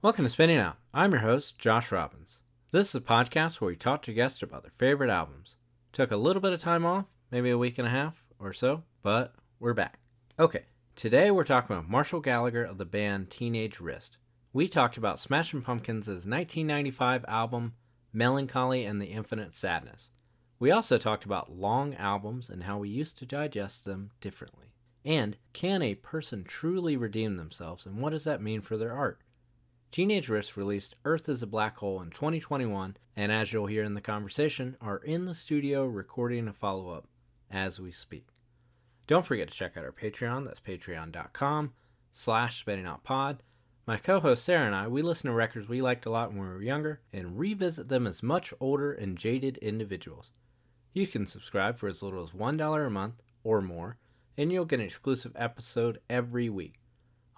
Welcome to Spinning Out. I'm your host, Josh Robbins. This is a podcast where we talk to guests about their favorite albums. Took a little bit of time off, maybe a week and a half or so, but we're back. Okay, today we're talking about Marshall Gallagher of the band Teenage Wrist. We talked about Smashing Pumpkins' 1995 album, Mellon Collie and the Infinite Sadness. We also talked about long albums and how we used to digest them differently. And can a person truly redeem themselves, and what does that mean for their art? Teenage Wrist released Earth is a Black Hole in 2021, and as you'll hear in the conversation, are in the studio recording a follow-up as we speak. Don't forget to check out our Patreon. That's patreon.com/spinningoutpod. My co-host Sarah and I, we listen to records we liked a lot when we were younger and revisit them as much older and jaded individuals. You can subscribe for as little as $1 a month or more, and you'll get an exclusive episode every week.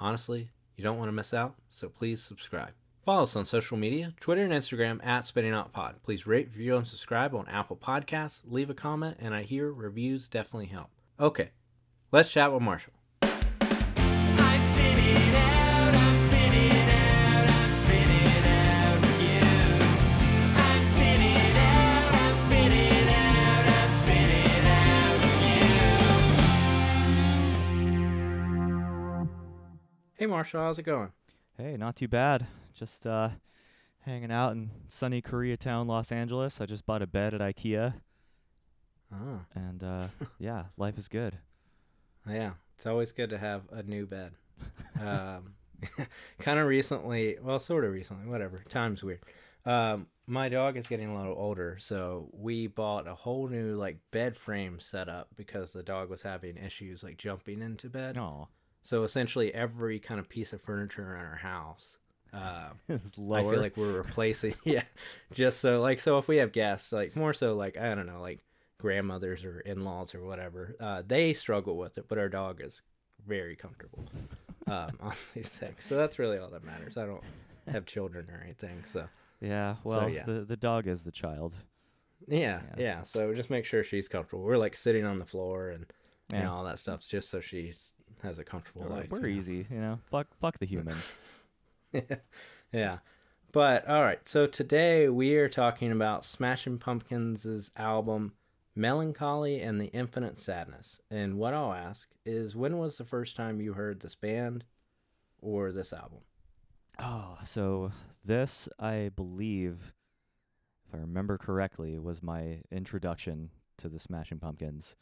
Honestly, you don't want to miss out, so please subscribe. Follow us on social media, Twitter and Instagram @SpinningOutPod. Please rate, review, and subscribe on Apple Podcasts. Leave a comment, and I hear reviews definitely help. Okay, let's chat with Marshall. Hey Marshall, how's it going? Hey, not too bad. Just hanging out in sunny Koreatown, Los Angeles. I just bought a bed at IKEA. Oh. And yeah, life is good. Yeah, it's always good to have a new bed. Kind of recently, well, sort of recently, whatever. Time's weird. My dog is getting a little older, so we bought a whole new like bed frame setup because the dog was having issues like jumping into bed. Aw. So essentially every kind of piece of furniture in our house, I feel like we're replacing, just so like, so if we have guests, like more so like, I don't know, like grandmothers or in-laws or whatever, they struggle with it, but our dog is very comfortable on these things. So that's really all that matters. I don't have children or anything, so. Yeah, well, so, yeah. The dog is the child. Yeah, so just make sure she's comfortable. We're like sitting on the floor and you know, all that stuff just so she's... has a comfortable life. We're easy, you know. Fuck the humans. Yeah. But, all right. So today we are talking about Smashing Pumpkins' album, Mellon Collie and the Infinite Sadness. And what I'll ask is, when was the first time you heard this band or this album? Oh, so this, I believe, if I remember correctly, was my introduction to the Smashing Pumpkins.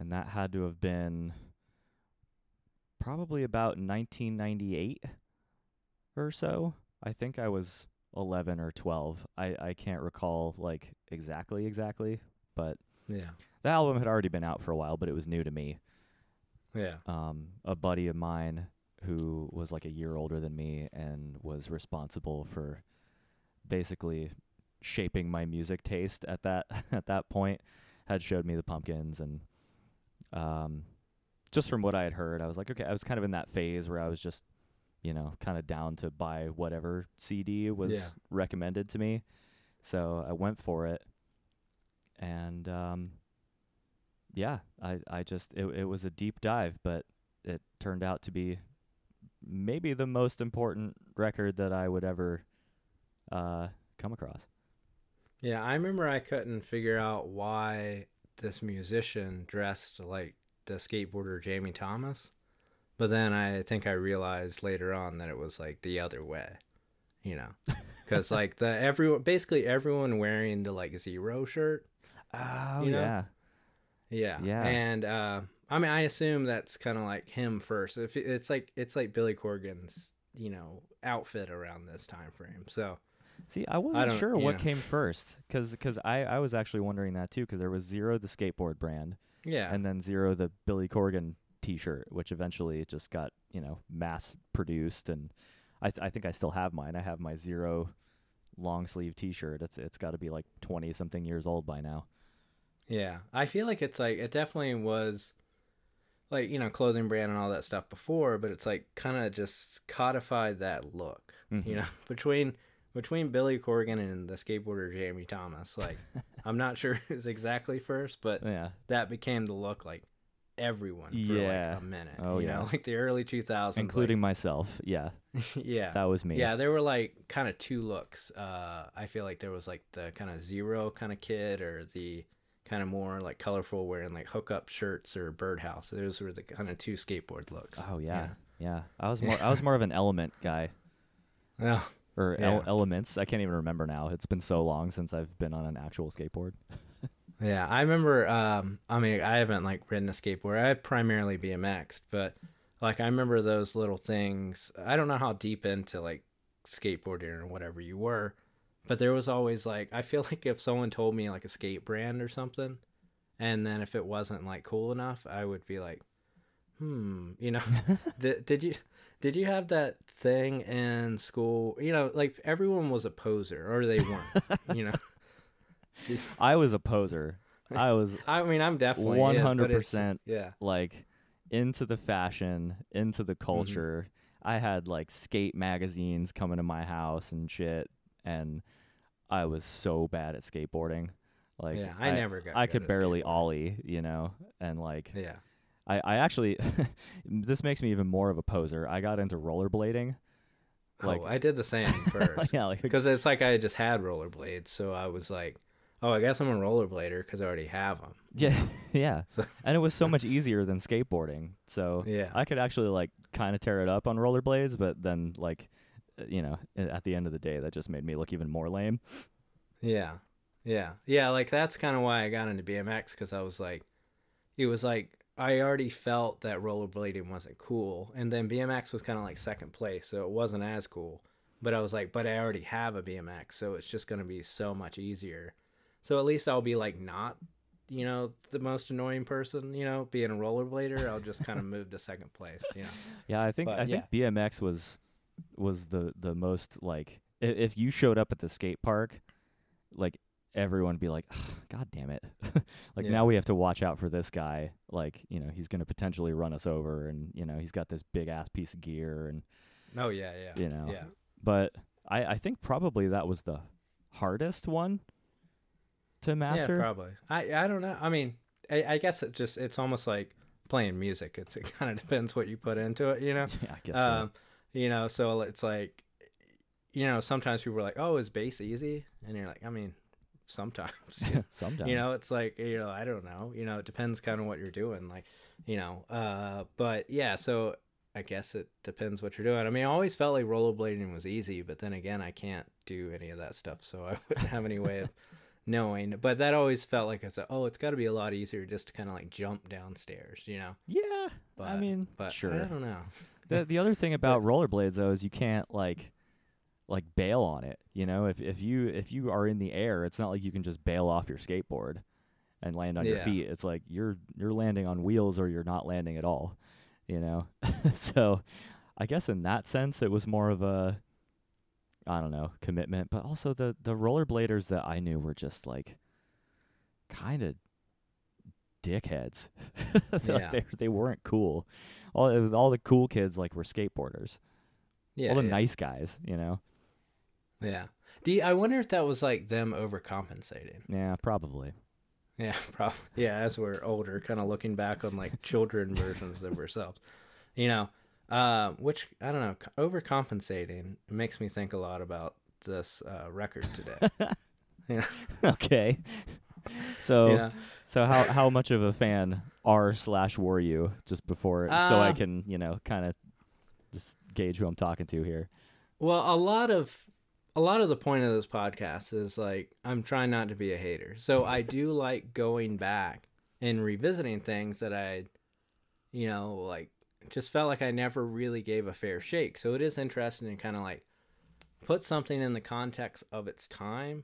And that had to have been... probably about 1998 or so. I think I was 11 or 12. I can't recall like exactly, but yeah, the album had already been out for a while, but it was new to me. Yeah. A buddy of mine who was like a year older than me and was responsible for basically shaping my music taste at that point had showed me the Pumpkins, and just from what I had heard, I was like, okay, I was kind of in that phase where I was just, you know, kind of down to buy whatever CD was recommended to me. So I went for it. And, yeah, I just, it was a deep dive, but it turned out to be maybe the most important record that I would ever come across. Yeah, I remember I couldn't figure out why this musician dressed like the skateboarder Jamie Thomas, but then I think I realized later on that it was like the other way, you know, because like everyone wearing the like Zero shirt, you know? yeah and I mean, I assume that's kind of like him first. If it's like Billy Corgan's, you know, outfit around this time frame. So see, I wasn't sure what came first, because I was actually wondering that too, because there was Zero the skateboard brand. Yeah. And then Zero the Billy Corgan t-shirt, which eventually just got, you know, mass produced. And I think I still have mine. I have my Zero long sleeve t-shirt. It's got to be like 20 something years old by now. Yeah. I feel like it's like, it definitely was like, you know, clothing brand and all that stuff before, but it's like kind of just codified that look, you know, between Billy Corgan and the skateboarder Jamie Thomas. Like, I'm not sure who's exactly first, but that became the look. Like, everyone for like a minute. Oh, you know, like the early 2000s, including myself. Yeah. Yeah. That was me. Yeah. There were like kind of two looks. I feel like there was like the kind of zero kind of kid, or the kind of more like colorful wearing like hookup shirts or birdhouse. So those were the kind of two skateboard looks. Oh yeah. Yeah. I was more of an element guy. Yeah. Or elements. I can't even remember now. It's been so long since I've been on an actual skateboard. Yeah, I remember, I mean, I haven't, like, ridden a skateboard. I primarily BMX'd, but, like, I remember those little things. I don't know how deep into, like, skateboarding or whatever you were, but there was always, like, I feel like if someone told me, like, a skate brand or something, and then if it wasn't, like, cool enough, I would be like, you know, did you have that thing in school? You know, like, everyone was a poser, or they weren't, you know? I was a poser. I mean, I'm definitely 100% like into the fashion, into the culture. Mm-hmm. I had like skate magazines coming to my house and shit, and I was so bad at skateboarding. Like, yeah, I never got. I could barely ollie, you know, and like, yeah, I actually this makes me even more of a poser. I got into rollerblading. Like, oh, I did the same first. Yeah, like, because it's like I just had rollerblades, so I was like, oh, I guess I'm a rollerblader because I already have them. Yeah, yeah. So. And it was so much easier than skateboarding. So yeah. I could actually, like, kind of tear it up on rollerblades, but then, like, you know, at the end of the day, that just made me look even more lame. Yeah, yeah. Yeah, like, that's kind of why I got into BMX, because I was like, it was like, I already felt that rollerblading wasn't cool. And then BMX was kind of like second place, so it wasn't as cool. But I was like, but I already have a BMX, so it's just going to be so much easier. So at least I'll be like not, you know, the most annoying person, you know, being a rollerblader. I'll just kind of move to second place. Yeah. You know? Yeah, I think BMX was the most like, if you showed up at the skate park, like everyone would be like, oh, God damn it. Like now we have to watch out for this guy. Like, you know, he's going to potentially run us over, and, you know, he's got this big ass piece of gear, and oh yeah, yeah. You know. Yeah. But I think probably that was the hardest one to master. Yeah, probably. I don't know. I mean, I guess it's just, it's almost like playing music. It kind of depends what you put into it, you know? Yeah, I guess so. You know, so it's like, you know, sometimes people are like, oh, is bass easy? And you're like, I mean, sometimes. Sometimes. You know, it's like, you know, I don't know. You know, it depends kind of what you're doing. Like, you know, but yeah, so I guess it depends what you're doing. I mean, I always felt like rollerblading was easy, but then again, I can't do any of that stuff, so I wouldn't have any way of... knowing, but that always felt like I said, oh, it's got to be a lot easier just to kind of like jump downstairs, you know? Yeah, but, I mean, but sure. I don't know. The other thing about rollerblades though is you can't like bail on it, you know? If you are in the air, it's not like you can just bail off your skateboard and land on your feet. It's like you're landing on wheels or you're not landing at all, you know? So I guess in that sense, it was more of a, I don't know, commitment, but also the rollerbladers that I knew were just like kind of dickheads. Yeah. They weren't cool. All the cool kids like were skateboarders. Yeah, all the nice guys, you know. Yeah. I wonder if that was like them overcompensating. Yeah, probably. Yeah, probably. Yeah, as we're older, kind of looking back on like children versions of ourselves, you know. Which, I don't know, overcompensating makes me think a lot about this record today. Yeah. Okay. So, yeah. So how much of a fan are/were you just before, so I can, you know, kind of just gauge who I'm talking to here? Well, a lot of the point of this podcast is like, I'm trying not to be a hater. So I do like going back and revisiting things that I, you know, like, just felt like I never really gave a fair shake. So it is interesting to kind of like put something in the context of its time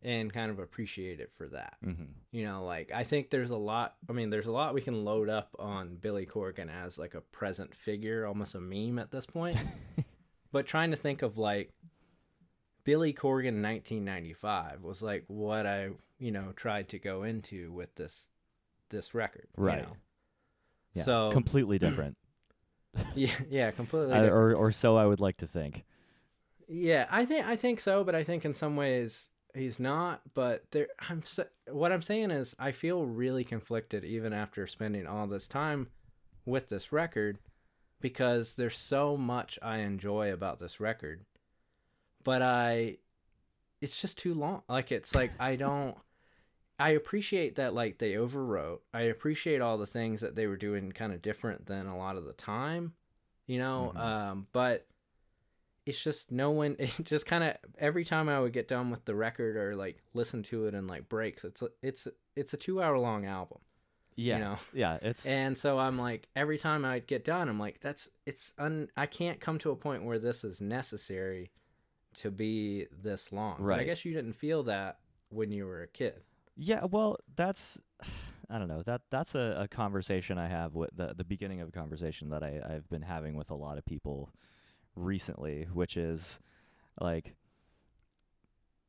and kind of appreciate it for that. Mm-hmm. You know, like I think there's a lot we can load up on Billy Corgan as like a present figure, almost a meme at this point. But trying to think of like Billy Corgan 1995 was like what I, you know, tried to go into with this record. Right. You know? Yeah, so completely different. Yeah, completely different. Or so I would like to think. Yeah, I think so, but I think in some ways He's not, but there. What I'm saying is, I feel really conflicted even after spending all this time with this record, because there's so much I enjoy about this record, but it's just too long. Like, it's like, I appreciate that, like, they overwrote. I appreciate all the things that they were doing kind of different than a lot of the time, you know, but it's just every time I would get done with the record or like listen to it in like breaks, it's a 2 hour long album. Yeah. You know? Yeah. And so I'm like, every time I'd get done, I'm like, I can't come to a point where this is necessary to be this long. Right. But I guess you didn't feel that when you were a kid. Yeah. Well, I don't know, that's a conversation I have with the beginning of a conversation that I've been having with a lot of people recently, which is like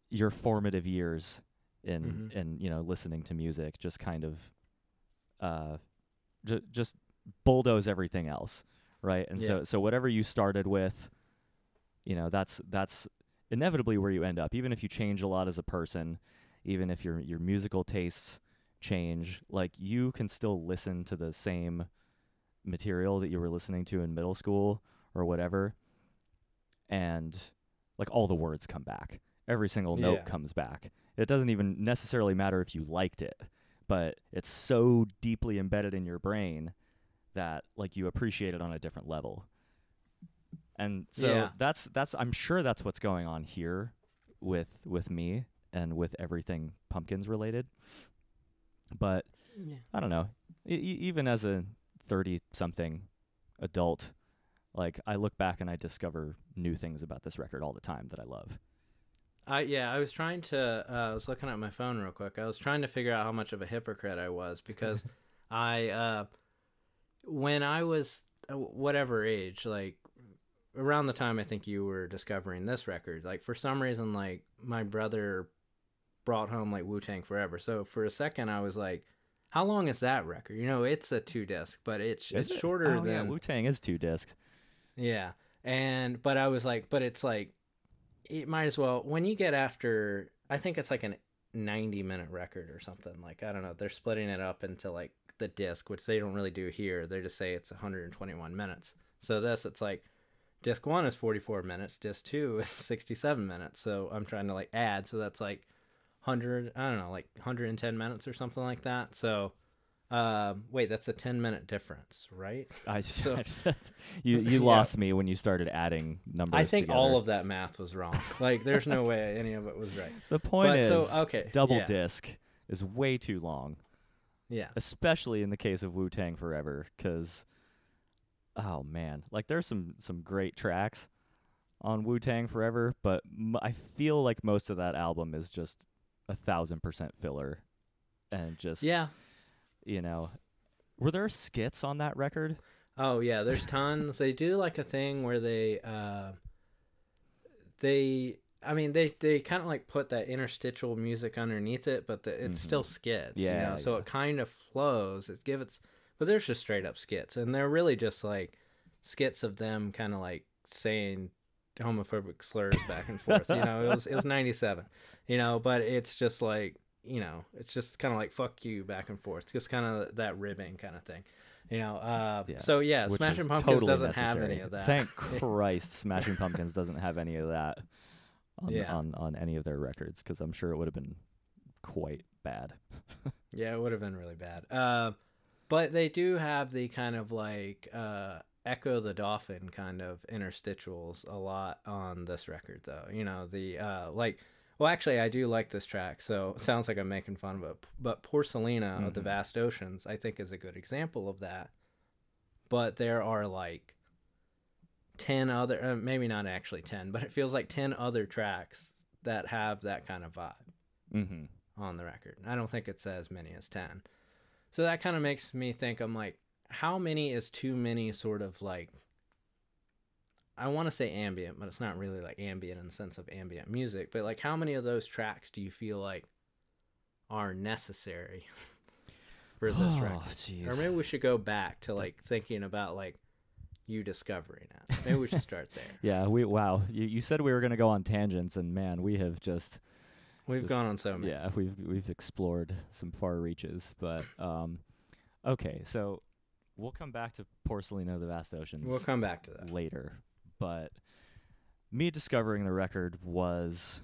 your formative years in you know, listening to music just kind of just bulldoze everything else, right? And so whatever you started with, you know, that's inevitably where you end up, even if you change a lot as a person, even if your musical tastes change. Like, you can still listen to the same material that you were listening to in middle school or whatever, and like all the words come back, every single note comes back. It doesn't even necessarily matter if you liked it, but it's so deeply embedded in your brain that like you appreciate it on a different level. And so that's I'm sure that's what's going on here with me and with everything Pumpkins related. But I don't know, even as a 30 something adult, like, I look back and I discover new things about this record all the time that I love. I was trying to... I was looking at my phone real quick. I was trying to figure out how much of a hypocrite I was, because when I was whatever age, like, around the time I think you were discovering this record, like, for some reason, like, my brother brought home, like, Wu-Tang Forever. So for a second, I was like, how long is that record? You know, it's a 2-disc, but it's shorter than... Yeah, Wu-Tang is 2 discs. Yeah. But I was like, but it's like, it might as well, when you get after, I think it's like a 90-minute record or something. Like, I don't know, they're splitting it up into like the disc, which they don't really do here. They just say it's 121 minutes. So this, it's like, disc 1 is 44 minutes, disc 2 is 67 minutes. So I'm trying to like add, so that's like 100, I don't know, like 110 minutes or something like that. So... wait, that's a 10-minute difference, right? You lost me when you started adding numbers. I think all of that math was wrong. Like, there's no way any of it was right. The point is, double disc is way too long. Yeah, especially in the case of Wu-Tang Forever, because, oh man, like there's some great tracks on Wu-Tang Forever, but I feel like most of that album is just 1,000% filler, and just You know, were there skits on that record? Oh yeah, there's tons. They do like a thing where they kind of like put that interstitial music underneath it, but it's still skits. Yeah, you know? So it kind of flows. But there's just straight up skits, and they're really just like skits of them kind of like saying homophobic slurs back and forth. You know, it was 97. You know, but it's just like, you know, it's just kind of like fuck you back and forth, just kind of that ribbing kind of thing, you know. So yeah, which Smashing Pumpkins totally doesn't have any of that. Thank Christ, Smashing Pumpkins doesn't have any of that on any of their records, because I'm sure it would have been quite bad. Yeah, it would have been really bad. But they do have the kind of like Ecco the Dolphin kind of interstitials a lot on this record, though. You know, the like. Well, actually, I do like this track, so it sounds like I'm making fun of it. But Porcelina of the Vast Oceans, I think, is a good example of that. But there are like 10 other, maybe not actually 10, but it feels like 10 other tracks that have that kind of vibe on the record. I don't think it's as many as 10. So that kind of makes me think, I'm like, how many is too many sort of like, I want to say ambient, but it's not really like ambient in the sense of ambient music, but like how many of those tracks do you feel like are necessary for this record? Geez. Or maybe we should go back to like thinking about like you discovering it. Maybe we should start there. Yeah. You said we were going to go on tangents, and man, we have just We've gone on so many. Yeah, we've explored some far reaches, but okay, so we'll come back to Porcelina of the Vast Oceans. We'll come back to that later, but me discovering the record was,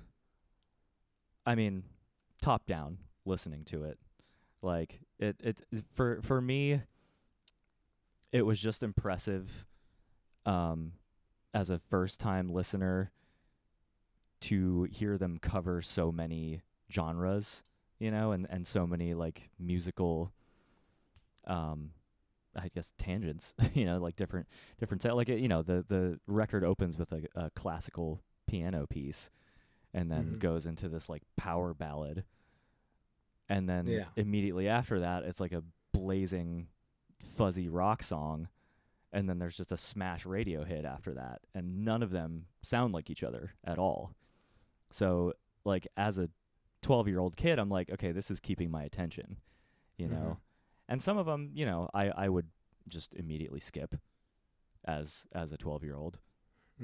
I mean, top down listening to it. Like it for me, it was just impressive as a first time listener to hear them cover so many genres, you know, and so many like musical I guess tangents, you know, like different like, you know, the record opens with a classical piano piece and then goes into this like power ballad. And then immediately after that, it's like a blazing fuzzy rock song. And then there's just a smash radio hit after that. And none of them sound like each other at all. So like as a 12-year-old kid, I'm like, okay, this is keeping my attention, you know? And some of them, you know, I would just immediately skip as a 12-year-old.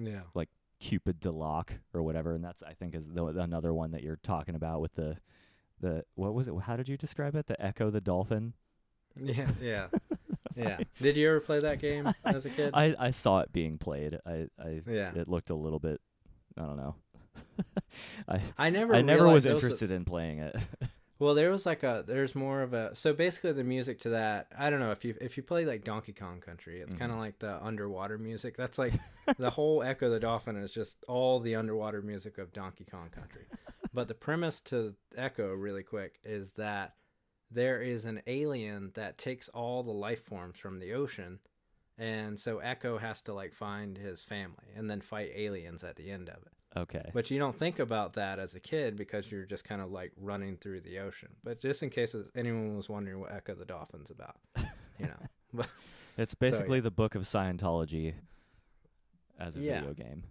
Yeah. Like Cupid de Locke or whatever. And that's, I think, is another one that you're talking about with the what was it? How did you describe it? The Ecco the Dolphin? Yeah. Yeah. Did you ever play that game as a kid? I saw it being played. It looked a little bit, I don't know. I never was interested in playing it. Well, there's more of a, so basically the music to that, I don't know if you play like Donkey Kong Country, it's kind of like the underwater music. That's like the whole Ecco the Dolphin is just all the underwater music of Donkey Kong Country. But the premise to Ecco really quick is that there is an alien that takes all the life forms from the ocean. And so Ecco has to like find his family and then fight aliens at the end of it. Okay. But you don't think about that as a kid because you're just kind of like running through the ocean. But just in case anyone was wondering what Ecco the Dolphin's about, you know. It's basically the Book of Scientology as a video game.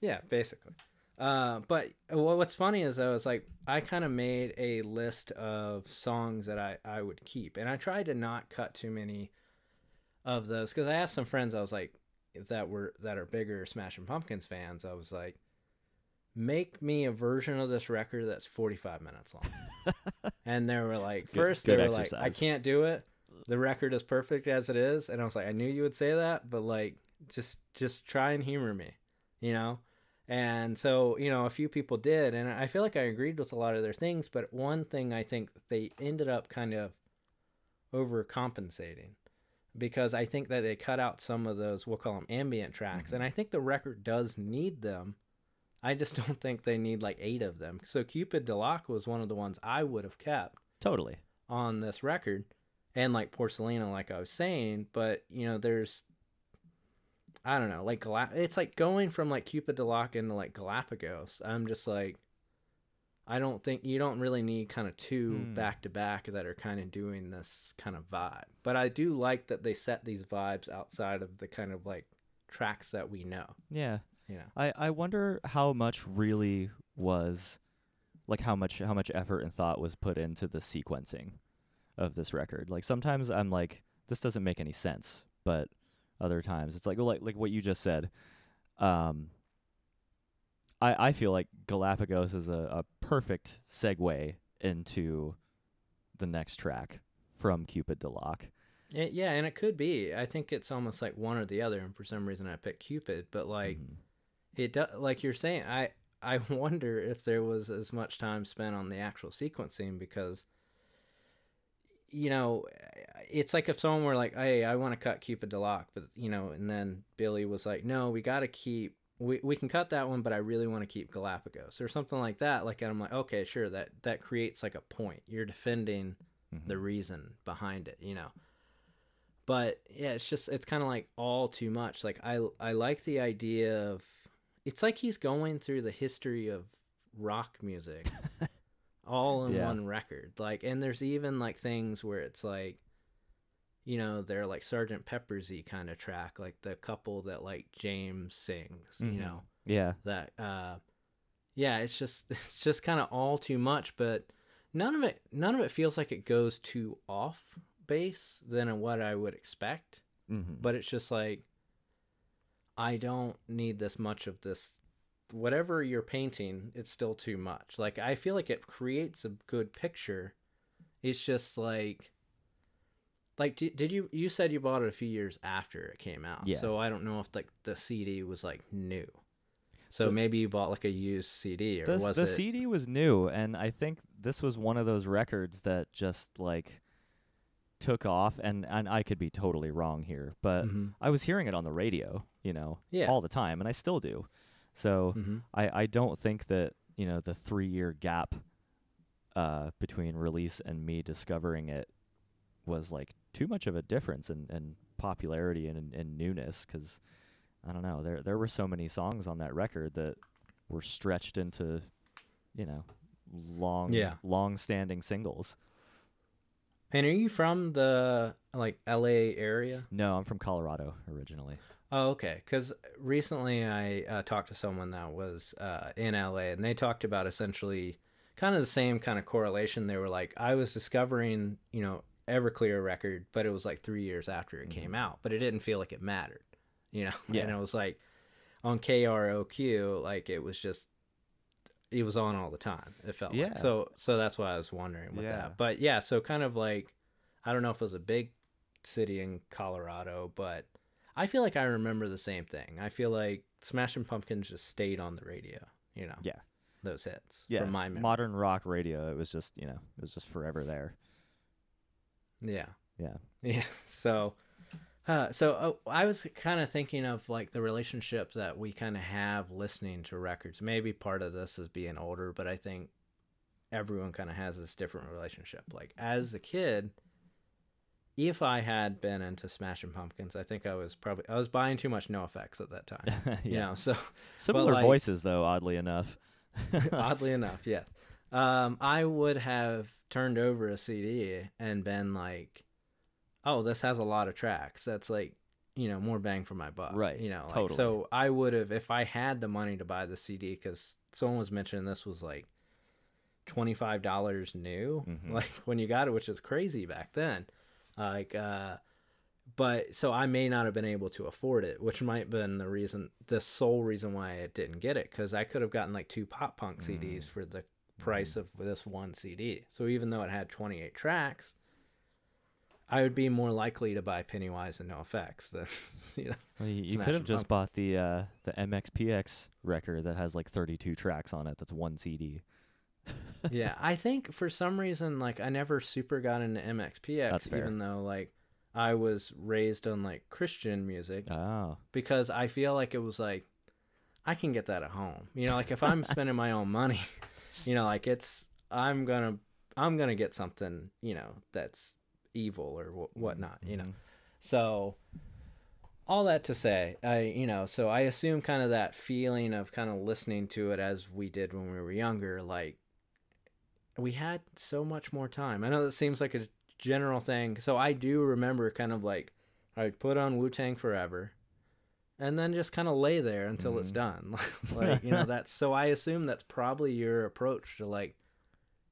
Yeah, basically. But what's funny is I was like, I kind of made a list of songs that I would keep. And I tried to not cut too many of those. Cause I asked some friends, I was like, that are bigger Smashing Pumpkins fans. I was like, make me a version of this record that's 45 minutes long. And they were like, like, I can't do it. The record is perfect as it is. And I was like, I knew you would say that, but like, just try and humor me, you know? And so, you know, a few people did, and I feel like I agreed with a lot of their things, but one thing I think they ended up kind of overcompensating because I think that they cut out some of those, we'll call them ambient tracks. And I think the record does need them. I just don't think they need like 8 of them. So Cupid de Locke was one of the ones I would have kept totally on this record, and like Porcelina, like I was saying, but you know, there's, I don't know, like it's like going from like Cupid de Locke into like Galapagos. I'm just like, I don't think you don't really need kind of two back to back that are kind of doing this kind of vibe. But I do like that they set these vibes outside of the kind of like tracks that we know. Yeah, you know, I wonder how much really was, like how much effort and thought was put into the sequencing of this record. Like sometimes I'm like, this doesn't make any sense, but other times it's like, well, like what you just said, I feel like Galapagos is a perfect segue into the next track from Cupid de Locke. Yeah, and it could be. I think it's almost like one or the other, and for some reason I picked Cupid, but like it does, like you're saying, I wonder if there was as much time spent on the actual sequencing because, you know, it's like if someone were like, hey, I want to cut Cupid de Locke, but, you know, and then Billy was like, no, we got to keep, we can cut that one, but I really want to keep Galapagos or something like that. Like, and I'm like, okay, sure. That creates like a point. You're defending the reason behind it, you know? But yeah, it's just, it's kind of like all too much. Like I like the idea of, it's like he's going through the history of rock music all in one record, like, and there's even like things where it's like, you know, they're like Sgt. Pepper's-y kind of track, like the couple that like James sings, you know, that it's just kind of all too much, but none of it feels like it goes too off base than what I would expect, but it's just like I don't need this much of this whatever you're painting, it's still too much. Like, I feel like it creates a good picture. It's just like, did you said you bought it a few years after it came out. Yeah. So I don't know if like the CD was like new. So maybe you bought like a used CD or was it? The CD was new. And I think this was one of those records that just like took off. And I could be totally wrong here, but mm-hmm. I was hearing it on the radio, you know, all the time. And I still do. So mm-hmm. I don't think that, you know, the 3-year gap between release and me discovering it was like too much of a difference in popularity and newness, because I don't know, there were so many songs on that record that were stretched into, you know, long-standing singles. And are you from the like LA area? No, I'm from Colorado originally. Oh, okay. Because recently I talked to someone that was in LA, and they talked about essentially kind of the same kind of correlation. They were like, I was discovering, you know, Everclear record, but it was like 3 years after it came out, but it didn't feel like it mattered, you know? Yeah. And it was like on KROQ, like it was just, it was on all the time. It felt like. So that's why I was wondering with that. But yeah, so kind of like, I don't know if it was a big city in Colorado, but I feel like I remember the same thing. I feel like Smashing Pumpkins just stayed on the radio, you know? Yeah. Those hits. Yeah. From my memory. Modern rock radio. It was just, you know, it was just forever there. Yeah. Yeah. Yeah. So, I was kind of thinking of like the relationship that we kind of have listening to records. Maybe part of this is being older, but I think everyone kind of has this different relationship. Like as a kid, if I had been into Smashing Pumpkins, I think I was buying too much NoFX at that time. You know, so similar like, voices though, oddly enough. Oddly enough, yes. I would have turned over a CD and been like, "Oh, this has a lot of tracks. That's like, you know, more bang for my buck." Right. You know, like, totally. So I would have, if I had the money to buy the CD, because someone was mentioning this was like $25 new, like when you got it, which is crazy back then. Like, but so I may not have been able to afford it, which might have been the reason, the sole reason why I didn't get it, because I could have gotten like 2 pop punk CDs for the price of this one CD. So even though it had 28 tracks, I would be more likely to buy Pennywise and NoFX than, you know. Well, you could have just bought the MXPX record that has like 32 tracks on it. That's one CD. Yeah, I think for some reason, like, I never super got into MXPX. That's fair. Even though, like, I was raised on, like, Christian music. Oh. Because I feel like it was, like, I can get that at home. You know, like, if I'm spending my own money, you know, like, it's, I'm gonna get something, you know, that's evil or whatnot, you know. So, all that to say, I assume kind of that feeling of kind of listening to it as we did when we were younger, like, we had so much more time. I know that seems like a general thing. So I do remember kind of like, I would put on Wu-Tang Forever and then just kind of lay there until it's done. Like, you know, that's, so I assume that's probably your approach to like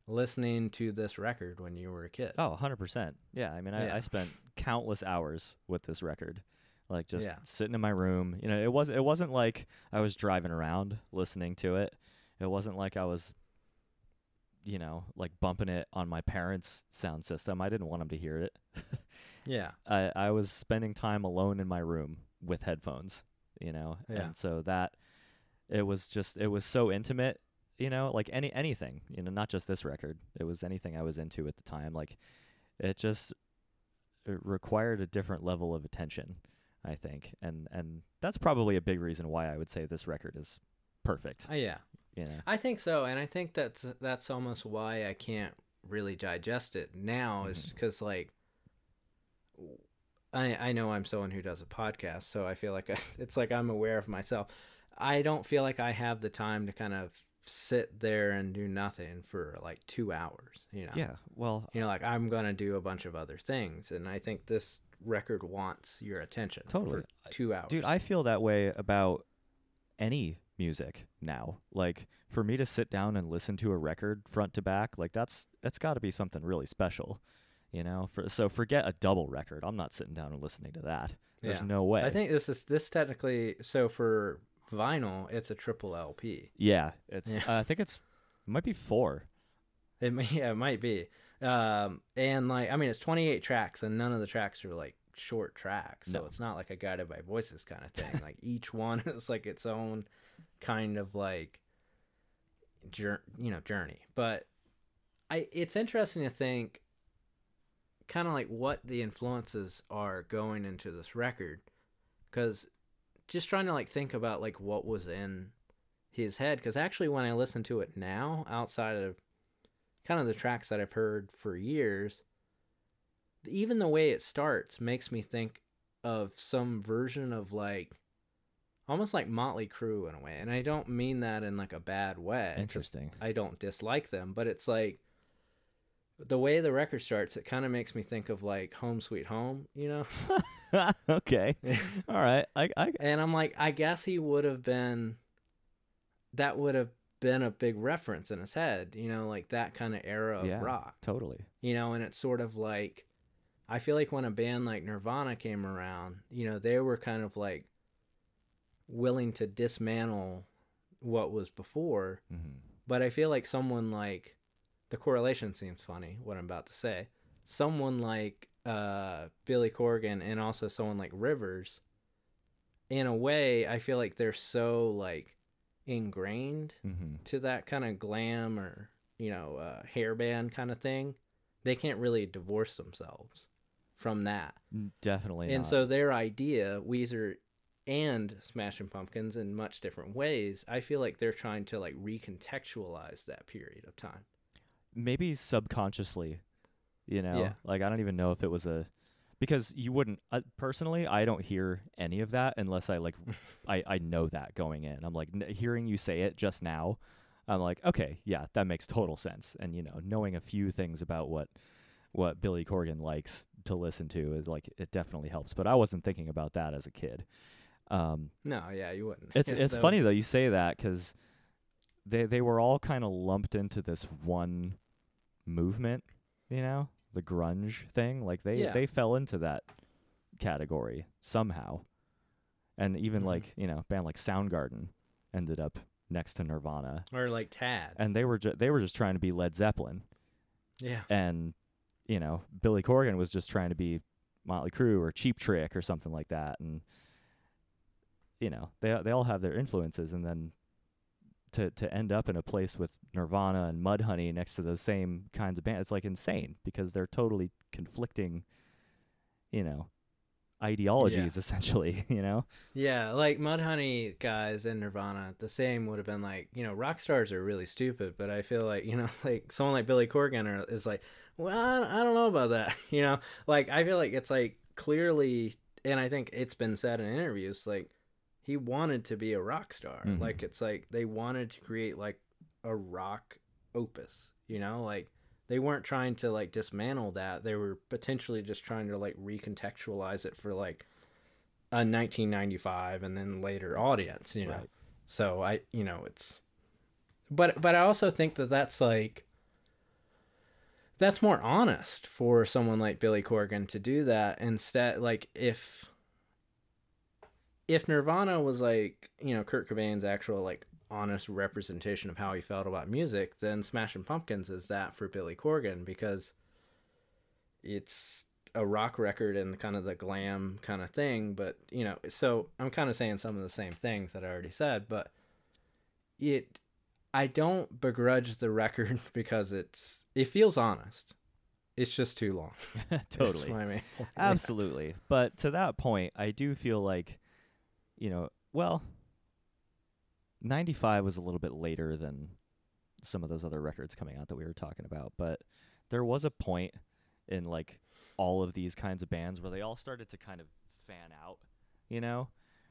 listening to this record when you were a kid. Oh, 100%. Yeah. I mean, I spent countless hours with this record, like just sitting in my room. You know, it wasn't like I was driving around listening to it. It wasn't like I was, you know, like bumping it on my parents' sound system. I didn't want them to hear it. I was spending time alone in my room with headphones, you know. And so that it was so intimate, you know, like anything, you know, not just this record. It was anything I was into at the time. Like it required a different level of attention, I think. And that's probably a big reason why I would say this record is perfect. Yeah. I think so, and I think that's almost why I can't really digest it now, is because like I know I'm someone who does a podcast, so I feel like it's like I'm aware of myself. I don't feel like I have the time to kind of sit there and do nothing for like 2 hours, you know. Yeah, well, you know, like I'm gonna do a bunch of other things, and I think this record wants your attention totally for 2 hours. Dude, I feel that way about any music now. Like for me to sit down and listen to a record front to back, like that's got to be something really special, you know. So forget a double record. I'm not sitting down and listening to that. There's no way. I think this technically, so for vinyl, it's a triple LP. Yeah, it's. Yeah. I think it might be 4. It might be. And it's 28 tracks, and none of the tracks are like short tracks, so it's not like a Guided by Voices kind of thing. Like each one is like its own kind of like journey. But it's interesting to think kind of like what the influences are going into this record, because just trying to like think about like what was in his head, because actually when I listen to it now, outside of kind of the tracks that I've heard for years, even the way it starts makes me think of some version of like almost like Mötley Crüe in a way. And I don't mean that in like a bad way. Interesting. I don't dislike them, but it's like the way the record starts, it kind of makes me think of like Home Sweet Home, you know? Okay. All right. And I'm like, I guess that would have been a big reference in his head, you know, like that kind of era of rock. Totally. You know, and it's sort of like, I feel like when a band like Nirvana came around, you know, they were kind of like willing to dismantle what was before. Mm-hmm. But I feel like someone like, the correlation seems funny, what I'm about to say, someone like Billy Corgan and also someone like Rivers, in a way, I feel like they're so like ingrained to that kind of glam or, you know, hairband kind of thing. They can't really divorce themselves from that. Definitely not. And so their idea, Weezer and Smashing Pumpkins, in much different ways, I feel like they're trying to like recontextualize that period of time. Maybe subconsciously, you know? Yeah. Like, I don't even know if it was because you wouldn't... personally, I don't hear any of that unless I like... I know that going in. I'm like, hearing you say it just now... I'm like, okay, yeah, that makes total sense. And, you know, knowing a few things about what Billy Corgan likes to listen to is like, it definitely helps. But I wasn't thinking about that as a kid. No, yeah, you wouldn't. It's funny, though, you say that, because they were all kind of lumped into this one movement, you know, the grunge thing. Like, they fell into that category somehow. And even, like, you know, a band like Soundgarden ended up next to Nirvana, or like Tad, and they were just trying to be Led Zeppelin, yeah. And you know, Billy Corgan was just trying to be Mötley Crüe or Cheap Trick or something like that. And you know, they all have their influences, and then to end up in a place with Nirvana and Mudhoney next to those same kinds of bands, it's like insane, because they're totally conflicting, you know, ideologies, essentially, you know? Yeah, like Mudhoney guys and Nirvana, the same would have been like, you know, rock stars are really stupid, but I feel like, you know, like someone like Billy Corgan is like, well, I don't know about that, you know? Like, I feel like it's like clearly, and I think it's been said in interviews, like, he wanted to be a rock star. Mm-hmm. Like, it's like they wanted to create like a rock opus, you know? Like, they weren't trying to like dismantle that. They were potentially just trying to like recontextualize it for like a 1995 and then later audience, you know? Right. So I, you know, it's, but I also think that that's like, that's more honest for someone like Billy Corgan to do that instead. Like if Nirvana was like, you know, Kurt Cobain's actual like honest representation of how he felt about music, then Smashing Pumpkins is that for Billy Corgan, because it's a rock record and kind of the glam kind of thing. But, you know, so I'm kind of saying some of the same things that I already said, but I don't begrudge the record because it feels honest. It's just too long. Totally. That's what I mean. Absolutely. But to that point, I do feel like, you know, well, 95 was a little bit later than some of those other records coming out that we were talking about, but there was a point in like all of these kinds of bands where they all started to kind of fan out, you know,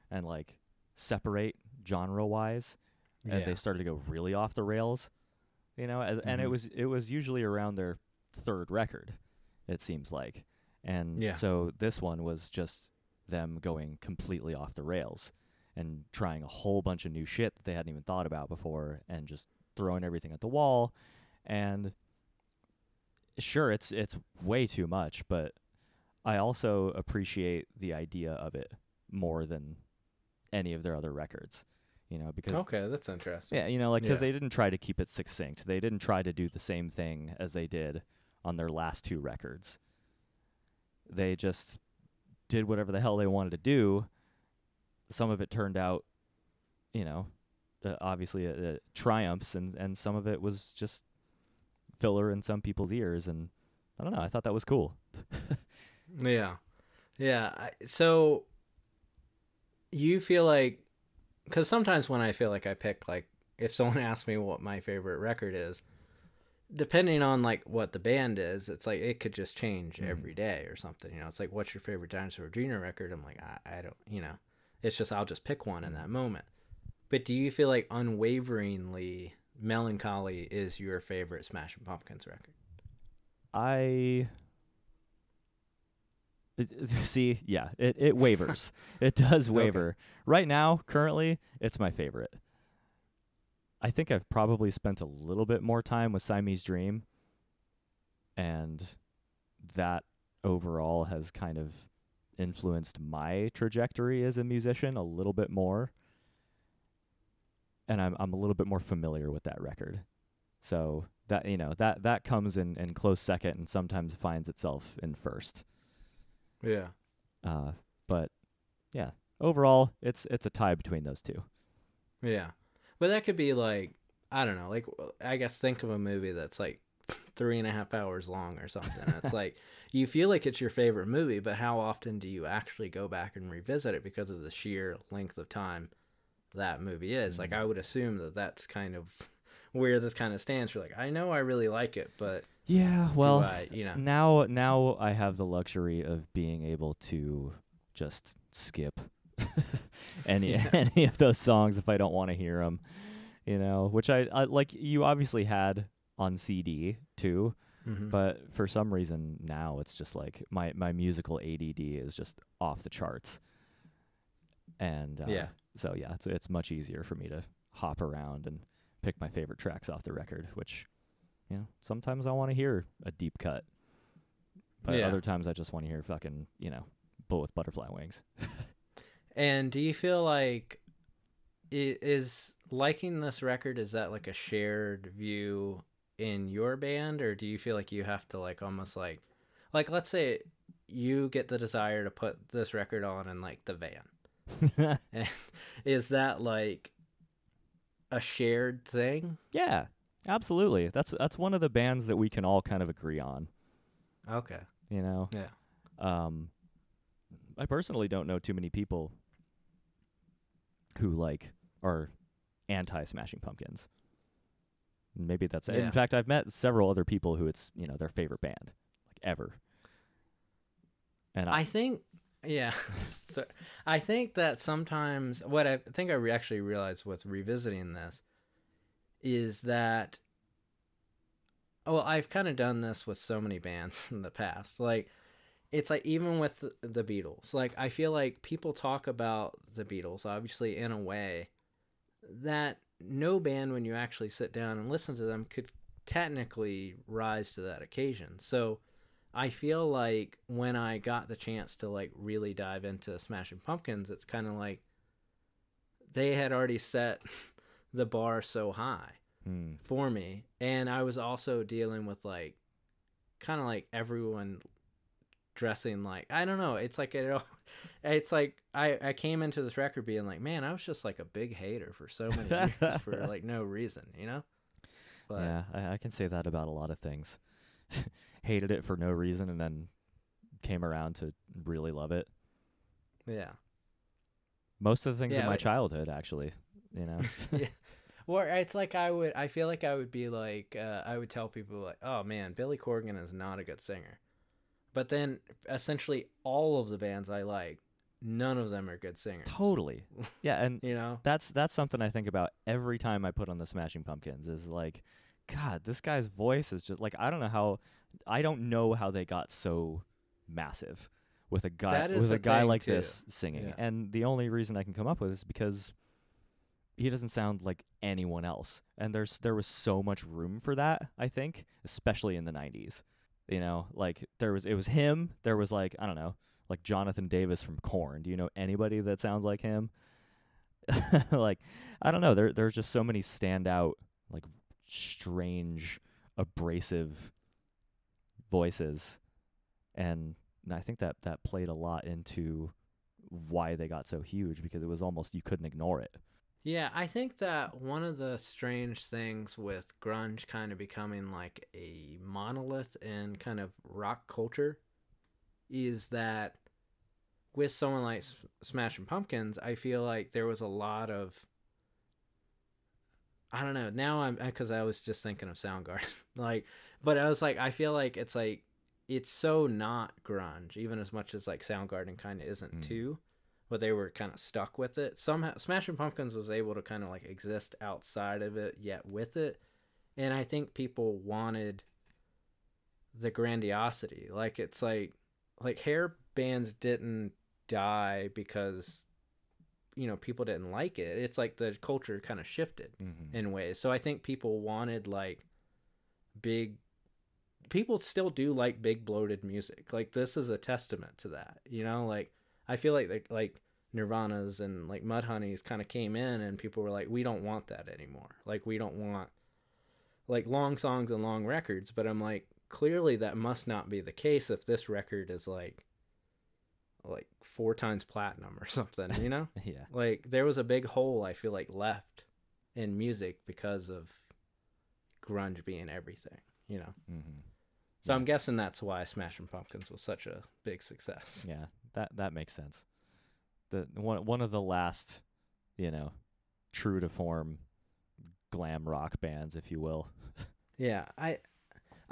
and like separate genre wise, and they started to go really off the rails, you know, and it was usually around their third record, it seems like. And so this one was just them going completely off the rails and trying a whole bunch of new shit that they hadn't even thought about before, and just throwing everything at the wall. And sure, it's way too much, but I also appreciate the idea of it more than any of their other records. you know, because okay, that's interesting. Yeah, you know, like because they didn't try to keep it succinct. They didn't try to do the same thing as they did on their last two records. They just did whatever the hell they wanted to do. Some of it turned out, you know, obviously triumphs, and some of it was just filler in some people's ears, and I don't know, I thought that was cool. Yeah. So you feel like, because sometimes when I feel like I pick, like, if someone asks me what my favorite record is, depending on, like, what the band is, it's like it could just change every day or something. You know, it's like, what's your favorite Dinosaur Jr. record? I'm like, I don't, you know, it's just, I'll just pick one in that moment. But do you feel like unwaveringly Mellon Collie is your favorite Smashing Pumpkins record? It wavers. It does waver. Okay. Right now, currently, it's my favorite. I think I've probably spent a little bit more time with Siamese Dream, and that overall has kind of influenced my trajectory as a musician a little bit more, and I'm a little bit more familiar with that record. So that, you know, that comes in close second and sometimes finds itself in first. Yeah. But yeah, overall, it's a tie between those two. Yeah. But that could be like, I don't know, like, I guess think of a movie that's like 3.5 hours long or something. It's like, you feel like it's your favorite movie, but how often do you actually go back and revisit it because of the sheer length of time that movie is? Like, I would assume that that's kind of where this kind of stands. You're like, I know I really like it, but yeah, well, now I have the luxury of being able to just skip any of those songs if I don't want to hear them, you know, which I like, you obviously had on CD too, but for some reason now it's just like my musical ADD is just off the charts, and so yeah, it's much easier for me to hop around and pick my favorite tracks off the record, which, you know, sometimes I want to hear a deep cut, but other times I just want to hear fucking, you know, Bull with Butterfly Wings. And do you feel like is liking this record, is that like a shared view in your band, or do you feel like you have to like almost like let's say you get the desire to put this record on in like the van, and is that like a shared thing? Yeah, absolutely. That's one of the bands that we can all kind of agree on. Okay. You know. Yeah. I personally don't know too many people who like are anti Smashing Pumpkins. Maybe that's it. In fact, I've met several other people who it's, you know, their favorite band like ever. And I think, yeah, so I think that sometimes what I think I actually realized with revisiting this is that, well, I've kind of done this with so many bands in the past, like. It's like even with the Beatles, like I feel like people talk about the Beatles, obviously, in a way that no band, when you actually sit down and listen to them, could technically rise to that occasion. So I feel like when I got the chance to like really dive into Smashing Pumpkins, it's kind of like they had already set the bar so high for me. And I was also dealing with like kind of like everyone dressing like, I don't know, it's like it's like I came into this record being like, man, I was just like a big hater for so many years for like no reason, you know. But yeah, I can say that about a lot of things. Hated it for no reason and then came around to really love it. Yeah, most of the things in my childhood, actually, you know. Yeah. Well, it's like I feel like I would be like I would tell people like, oh man, Billy Corgan is not a good singer. But then, essentially, all of the bands I like, none of them are good singers. Totally. Yeah, and you know, that's something I think about every time I put on the Smashing Pumpkins. Is like, God, this guy's voice is just like, I don't know how they got so massive with a guy like too. This singing. Yeah. And the only reason I can come up with is because he doesn't sound like anyone else. And there was so much room for that, I think, especially in the 90s. You know, like it was him. There was like, I don't know, like Jonathan Davis from Korn. Do you know anybody that sounds like him? like, I don't know. There's just so many standout, like, strange, abrasive voices. And I think that played a lot into why they got so huge, because it was almost, you couldn't ignore it. Yeah, I think that one of the strange things with grunge kind of becoming like a monolith in kind of rock culture is that with someone like Smashing Pumpkins, I feel like there was a lot of, I don't know, now I'm, because I was just thinking of Soundgarden, like, but I was like, I feel like, it's so not grunge, even as much as like Soundgarden kind of isn't too, but they were kind of stuck with it. Somehow Smashing Pumpkins was able to kind of like exist outside of it, yet with it. And I think people wanted the grandiosity. Like, it's like hair bands didn't die because, you know, people didn't like it. It's like the culture kind of shifted in ways. So I think people wanted like big, people still do like big bloated music. Like, this is a testament to that, you know, like, I feel like Nirvana's and like Mudhoney's kind of came in and people were like, we don't want that anymore. Like, we don't want like long songs and long records, but I'm like, clearly that must not be the case if this record is like 4 times platinum or something, you know? Yeah. Like, there was a big hole, I feel like, left in music because of grunge being everything, you know? So I'm guessing that's why Smashing Pumpkins was such a big success. Yeah, that makes sense. The one of the last, you know, true to form glam rock bands, if you will. Yeah, I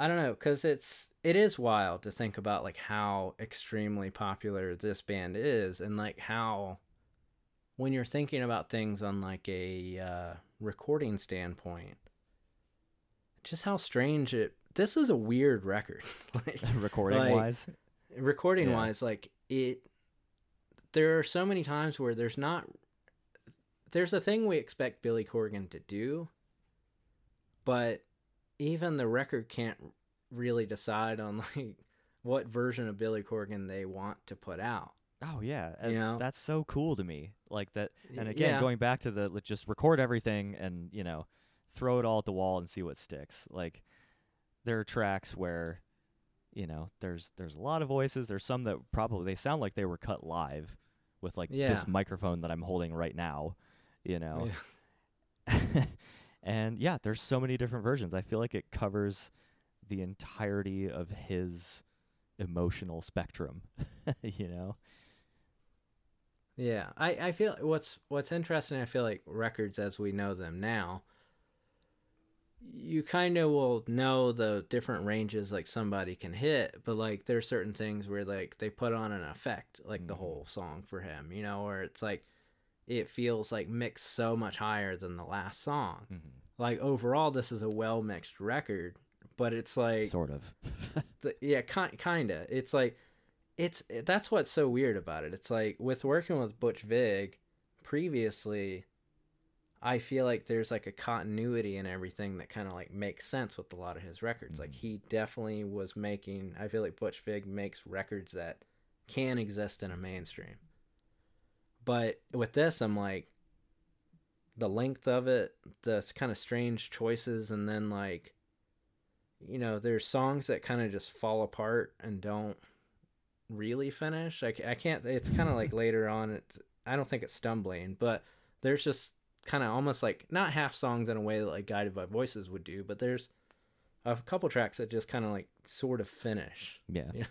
don't know, because it is wild to think about like how extremely popular this band is, and like how when you're thinking about things on like a recording standpoint, just how strange it. This is a weird record. Like, recording wise, like, it, there are so many times where there's a thing we expect Billy Corgan to do, but even the record can't really decide on like what version of Billy Corgan they want to put out. Oh yeah. And you know? That's so cool to me. Like that. And again, going back to the, just record everything and, you know, throw it all at the wall and see what sticks. Like, there are tracks where, you know, there's a lot of voices. There's some that probably they sound like they were cut live with like this microphone that I'm holding right now, you know. Yeah. And yeah, there's so many different versions. I feel like it covers the entirety of his emotional spectrum, you know. Yeah, I feel what's interesting, I feel like records as we know them now, you kind of will know the different ranges like somebody can hit, but like there's certain things where like they put on an effect like the whole song for him, you know, or it's like it feels like mixed so much higher than the last song. Like overall this is a well mixed record, but it's like sort of kind of it's like that's what's so weird about it. It's like with working with Butch Vig previously, I feel like there's like a continuity in everything that kind of like makes sense with a lot of his records. Like he definitely was making, I feel like Butch Vig makes records that can exist in a mainstream. But with this, I'm like the length of it, the kind of strange choices. And then like, you know, there's songs that kind of just fall apart and don't really finish. I can't, it's kind of like later on. It's, I don't think it's stumbling, but there's just, kind of almost like not half songs in a way that like Guided by Voices would do, but there's a couple tracks that just kind of like sort of finish. Yeah. You know?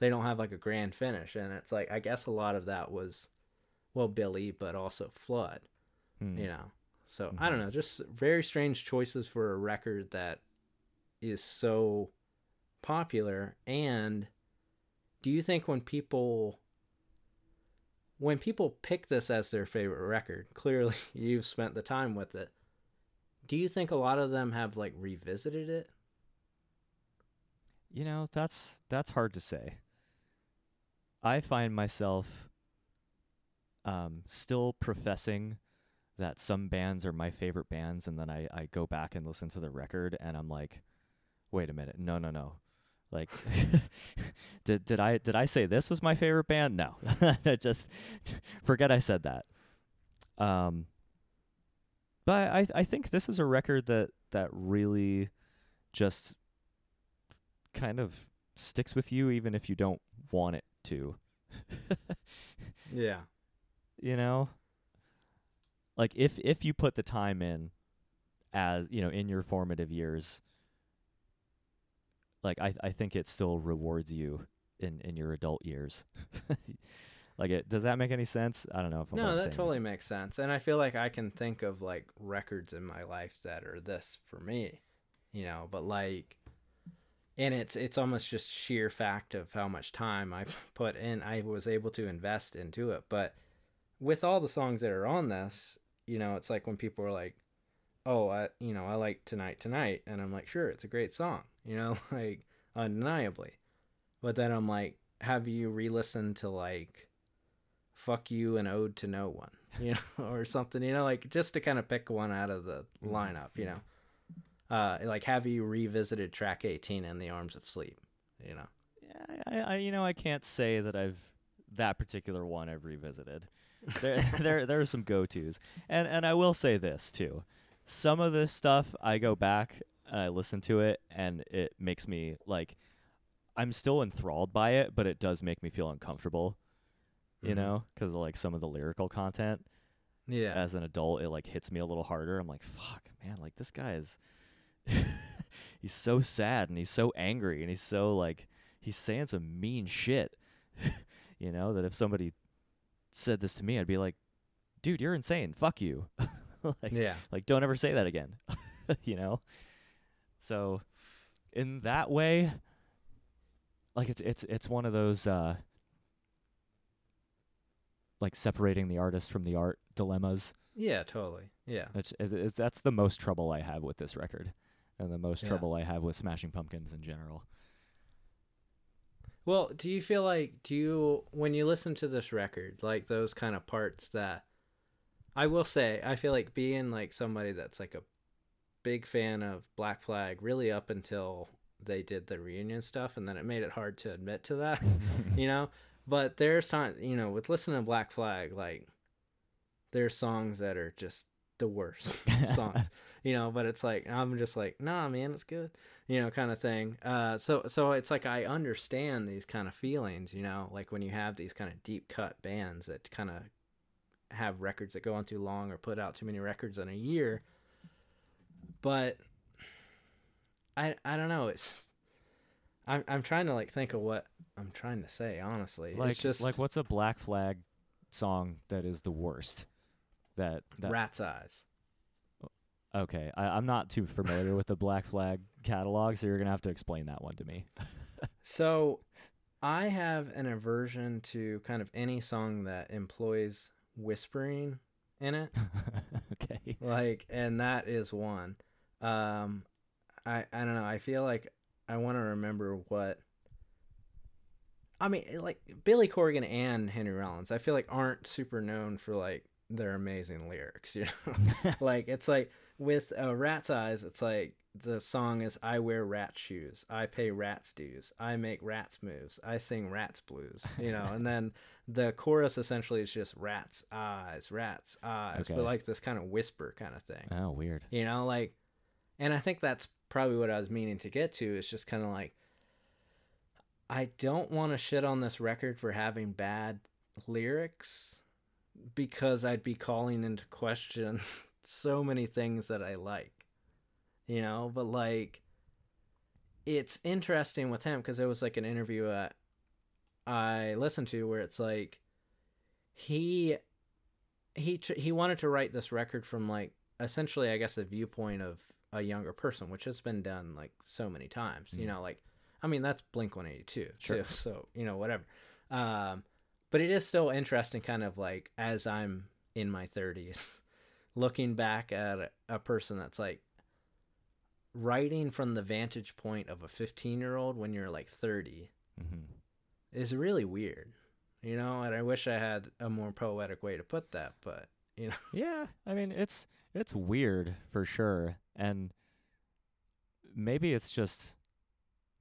They don't have like a grand finish. And it's like, I guess a lot of that was, well, Billy, but also Flood, you know? So I don't know, just very strange choices for a record that is so popular. And do you think when people pick this as their favorite record, clearly you've spent the time with it, do you think a lot of them have like revisited it? You know, that's hard to say. I find myself still professing that some bands are my favorite bands, and then I go back and listen to the record and I'm like, wait a minute, no. Like, did I say this was my favorite band? No, just forget I said that. But I think this is a record that really just kind of sticks with you even if you don't want it to. Yeah. You know? Like if you put the time in, as you know, in your formative years, like I think it still rewards you in your adult years. Like, does that make any sense? I don't know. No, that totally makes sense. And I feel like I can think of like records in my life that are this for me, you know, but like, and it's almost just sheer fact of how much time I put in. I was able to invest into it. But with all the songs that are on this, you know, it's like when people are like, oh, I like Tonight Tonight. And I'm like, sure, it's a great song, you know, like undeniably. But then I'm like, have you re-listened to like Fuck You and Ode to No One, you know, or something, you know, like just to kind of pick one out of the lineup, you know, like have you revisited track 18 in the Arms of Sleep, you know? Yeah, I can't say that that particular one I've revisited. There are some go-tos, and I will say this too. Some of this stuff I go back and I listen to it, and it makes me like, I'm still enthralled by it, but it does make me feel uncomfortable. You know, because like some of the lyrical content, yeah. As an adult, it like hits me a little harder. I'm like, fuck, man, like this guy is, he's so sad and he's so angry and he's so like, he's saying some mean shit. You know, that if somebody said this to me, I'd be like, dude, you're insane. Fuck you. Like, yeah. Like, don't ever say that again. You know. So, in that way, like it's one of those. Like separating the artist from the art dilemmas. Yeah, totally. Yeah. That's the most trouble I have with this record, and the most trouble I have with Smashing Pumpkins in general. Well, do you feel like, when you listen to this record, like those kind of parts that I will say, I feel like being like somebody that's like a big fan of Black Flag really up until they did the reunion stuff, and then it made it hard to admit to that, you know? But there's time, you know, with listening to Black Flag, like there's songs that are just the worst songs, you know, but it's like, I'm just like, nah, man, it's good, you know, kind of thing. So it's like, I understand these kind of feelings, you know, like when you have these kind of deep cut bands that kind of have records that go on too long or put out too many records in a year. But I don't know. It's, I'm trying to like think of what I'm trying to say, honestly. Like, it's just like, what's a Black Flag song that is the worst? That Rat's Eyes. Okay, I'm not too familiar with the Black Flag catalog, so you're gonna have to explain that one to me. So, I have an aversion to kind of any song that employs whispering in it. Okay. Like, and that is one. I don't know. I feel like I want to remember what. I mean, like Billy Corgan and Henry Rollins, I feel like aren't super known for like their amazing lyrics, you know. Like it's like with Rat's Eyes, it's like the song is I wear rat shoes, I pay rat's dues, I make rat's moves, I sing rat's blues, you know. And then the chorus essentially is just rat's eyes, rat's eyes, okay. But like this kind of whisper kind of thing. Oh, weird. You know, like, and I think that's probably what I was meaning to get to. It's just kind of like, I don't want to shit on this record for having bad lyrics, because I'd be calling into question so many things that I like, you know. But like, it's interesting with him, because there was like an interview I listened to where it's like he wanted to write this record from like essentially, I guess, a viewpoint of a younger person, which has been done like so many times, you know, like. I mean, that's Blink-182, sure. Too, so, you know, whatever. But it is still interesting, kind of like, as I'm in my 30s, looking back at a person that's like writing from the vantage point of a 15-year-old when you're like 30 is really weird, you know? And I wish I had a more poetic way to put that, but, you know. Yeah, I mean, it's weird for sure. And maybe it's just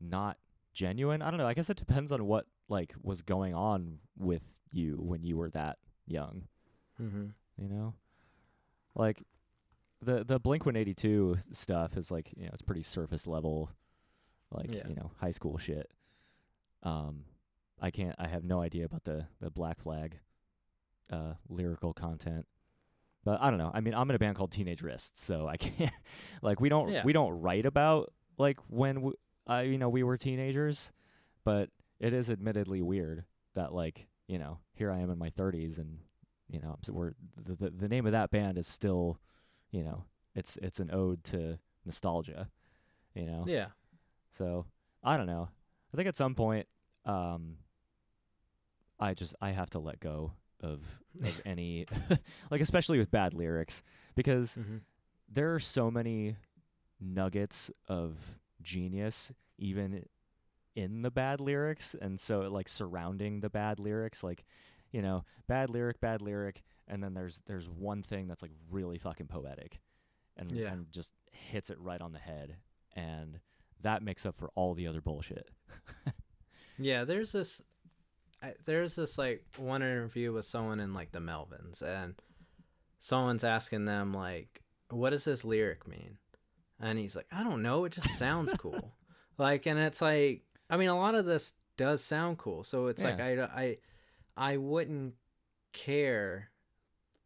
not genuine. I don't know. I guess it depends on what like was going on with you when you were that young. You know? Like the Blink-182 stuff is like, you know, it's pretty surface level, like, yeah, you know, high school shit. I have no idea about the Black Flag lyrical content. But I don't know. I mean, I'm in a band called Teenage Wrist, so I can't. Like, we don't write about like when we were teenagers, but it is admittedly weird that, like, you know, here I am in my 30s, and, you know, we're the name of that band is still, you know, it's an ode to nostalgia, you know. Yeah. So I don't know. I think at some point, I have to let go of any, like, especially with bad lyrics, because there are so many nuggets of genius even in the bad lyrics, and so, like, surrounding the bad lyrics, like, you know, bad lyric, and then there's one thing that's like really fucking poetic, and just hits it right on the head, and that makes up for all the other bullshit. Yeah, there's this like one interview with someone in like the Melvins, and someone's asking them like, what does this lyric mean? And he's like, I don't know, it just sounds cool. Like, and it's like, I mean, a lot of this does sound cool. So it's like, I wouldn't care.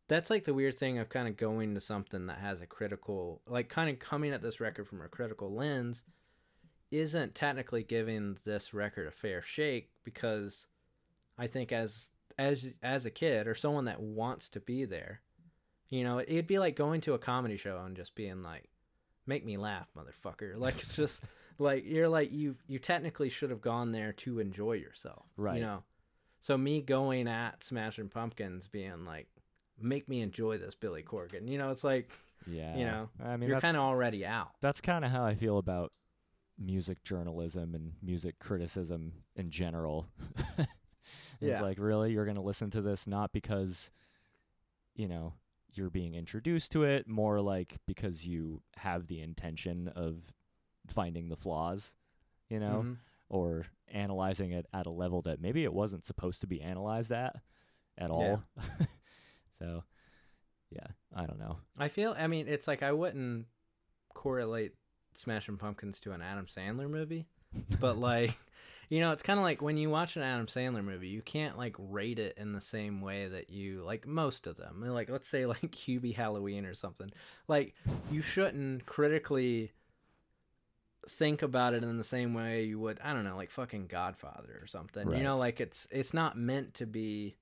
That's like the weird thing of kind of going to something that has a critical, like, kind of coming at this record from a critical lens isn't technically giving this record a fair shake, because I think as a kid or someone that wants to be there, you know, it'd be like going to a comedy show and just being like, make me laugh, motherfucker. Like, it's just like, you're like, you technically should have gone there to enjoy yourself. Right. You know? So me going at Smashing Pumpkins being like, make me enjoy this Billy Corgan, you know, it's like, yeah, you know, I mean, you're kind of already out. That's kind of how I feel about music journalism and music criticism in general. It's like, really, you're going to listen to this not because, you know, you're being introduced to it, more like because you have the intention of finding the flaws, you know, or analyzing it at a level that maybe it wasn't supposed to be analyzed at all. So, yeah, I don't know. I mean, it's like, I wouldn't correlate Smashing Pumpkins to an Adam Sandler movie. But, like, you know, it's kind of like when you watch an Adam Sandler movie, you can't, like, rate it in the same way that you, like, most of them. Like, let's say, like, Hubie Halloween or something. Like, you shouldn't critically think about it in the same way you would, I don't know, like, fucking Godfather or something. Right. You know, like, it's not meant to be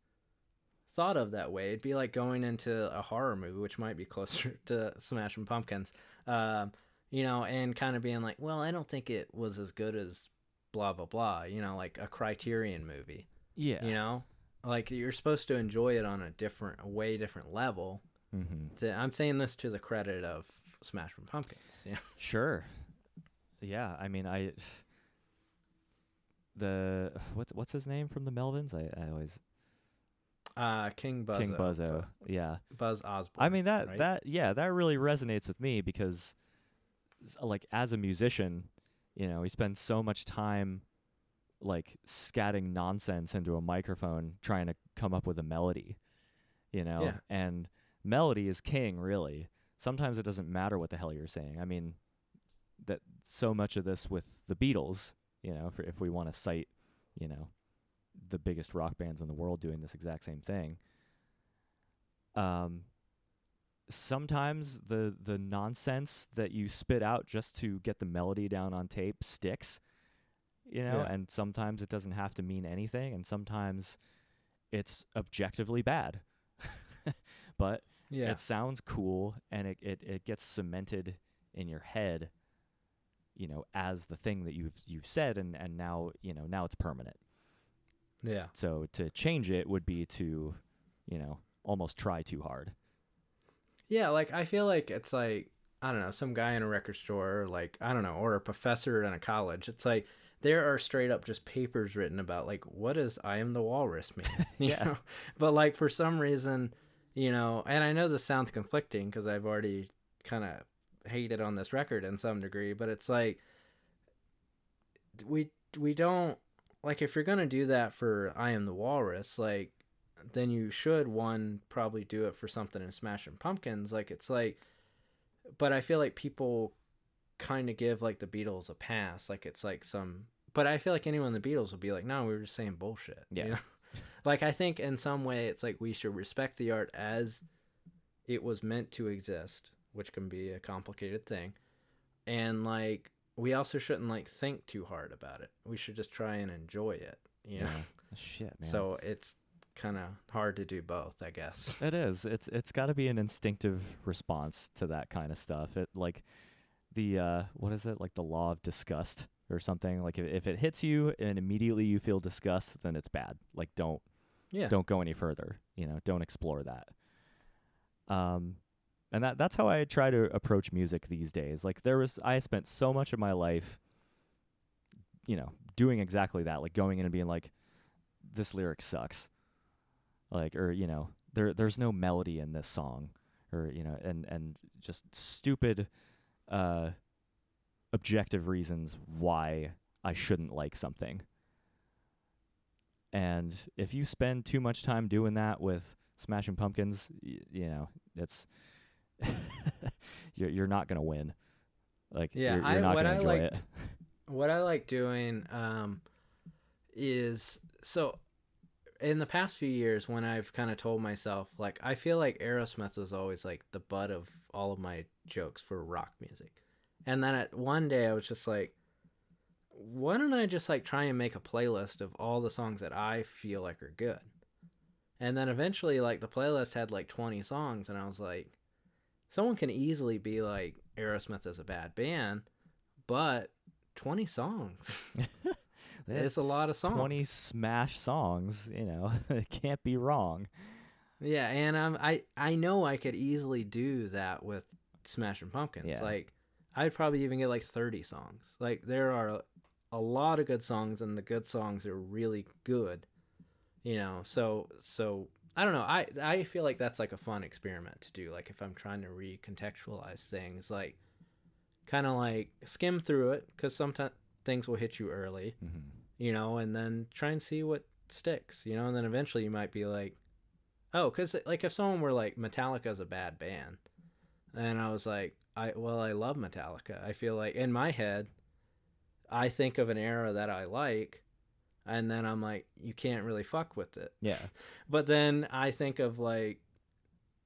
thought of that way. It'd be like going into a horror movie, which might be closer to Smashing Pumpkins, you know, and kind of being like, well, I don't think it was as good as blah, blah, blah, you know, like a Criterion movie. Yeah. You know, like, you're supposed to enjoy it on a way different level. Mm-hmm. I'm saying this to the credit of Smashing Pumpkins. You know? Sure. Yeah. I mean, what's his name from the Melvins? I always. King Buzzo. Yeah. Buzz Osborne. I mean, that really resonates with me, because, like, as a musician, you know, he spends so much time, like, scatting nonsense into a microphone trying to come up with a melody, you know. Yeah. And melody is king, really. Sometimes it doesn't matter what the hell you're saying. I mean, that so much of this with the Beatles, you know, if we want to cite, you know, the biggest rock bands in the world doing this exact same thing. Sometimes the nonsense that you spit out just to get the melody down on tape sticks, you know, and sometimes it doesn't have to mean anything, and sometimes it's objectively bad. But it sounds cool, and it gets cemented in your head, you know, as the thing that you've said, and now, you know, now it's permanent. Yeah. So to change it would be to, you know, almost try too hard. Yeah, like, I feel like it's like, I don't know, some guy in a record store, or, like, I don't know, or a professor in a college. It's like, there are straight up just papers written about, like, what does I Am the Walrus mean? You know? But, like, for some reason, you know, and I know this sounds conflicting because I've already kind of hated on this record in some degree, but it's like, we don't, like, if you're going to do that for I Am the Walrus, like, then you should, one, probably do it for something in Smashing Pumpkins. Like, it's like, but I feel like people kind of give, like, the Beatles a pass. Like, it's like some, but I feel like anyone in the Beatles would be like, no, we were just saying bullshit. Yeah. You know? Like, I think in some way it's like we should respect the art as it was meant to exist, which can be a complicated thing. And, like, we also shouldn't, like, think too hard about it. We should just try and enjoy it, you know? Shit, man. So it's kind of hard to do both, I guess. It is. It's got to be an instinctive response to that kind of stuff. It, like, the, what is it? Like, the law of disgust or something. Like, if it hits you and immediately you feel disgust, then it's bad. Like, don't go any further, you know? Don't explore that. And that's how I try to approach music these days. Like, I spent so much of my life, you know, doing exactly that, like going in and being like, this lyric sucks. Like, or, you know, there's no melody in this song, or, you know, and just stupid, objective reasons why I shouldn't like something. And if you spend too much time doing that with Smashing Pumpkins, you know, it's, you're not gonna win. Like, yeah, you're not gonna enjoy it. What I like doing is, so in the past few years, when I've kind of told myself, like, I feel like Aerosmith was always like the butt of all of my jokes for rock music, and then one day I was just like, why don't I just like try and make a playlist of all the songs that I feel like are good? And then eventually, like, the playlist had like 20 songs, and I was like, someone can easily be like, Aerosmith is a bad band, but 20 songs. It's a lot of songs. 20 smash songs, you know, it can't be wrong. Yeah, and I know I could easily do that with Smashing Pumpkins. Yeah. Like, I'd probably even get like 30 songs. Like, there are a lot of good songs, and the good songs are really good. You know, so I don't know. I feel like that's like a fun experiment to do. Like, if I'm trying to recontextualize things, like, kind of like skim through it, because sometimes things will hit you early, mm-hmm. you know, and then try and see what sticks, you know, and then eventually you might be like, oh, because like if someone were like, Metallica's a bad band, and I was like, I love Metallica. I feel like in my head, I think of an era that I like. And then I'm like, you can't really fuck with it. Yeah. But then I think of like,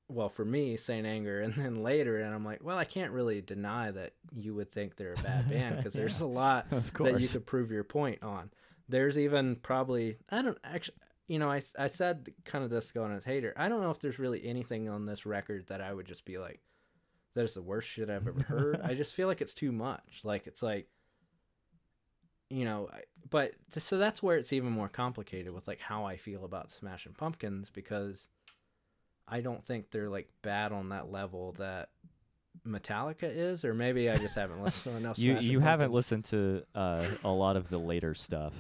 well, for me, Saint Anger, and then later, and I'm like, well, I can't really deny that you would think they're a bad band, because yeah, there's a lot that you could prove your point on. There's even probably, I don't actually, you know, I said kind of this going as hater. I don't know if there's really anything on this record that I would just be like, that is the worst shit I've ever heard. I just feel like it's too much. Like, it's like, you know, but so that's where it's even more complicated with like how I feel about Smashing Pumpkins, because I don't think they're like bad on that level that Metallica is, or maybe I just haven't listened to enough. you haven't listened to a lot of the later stuff.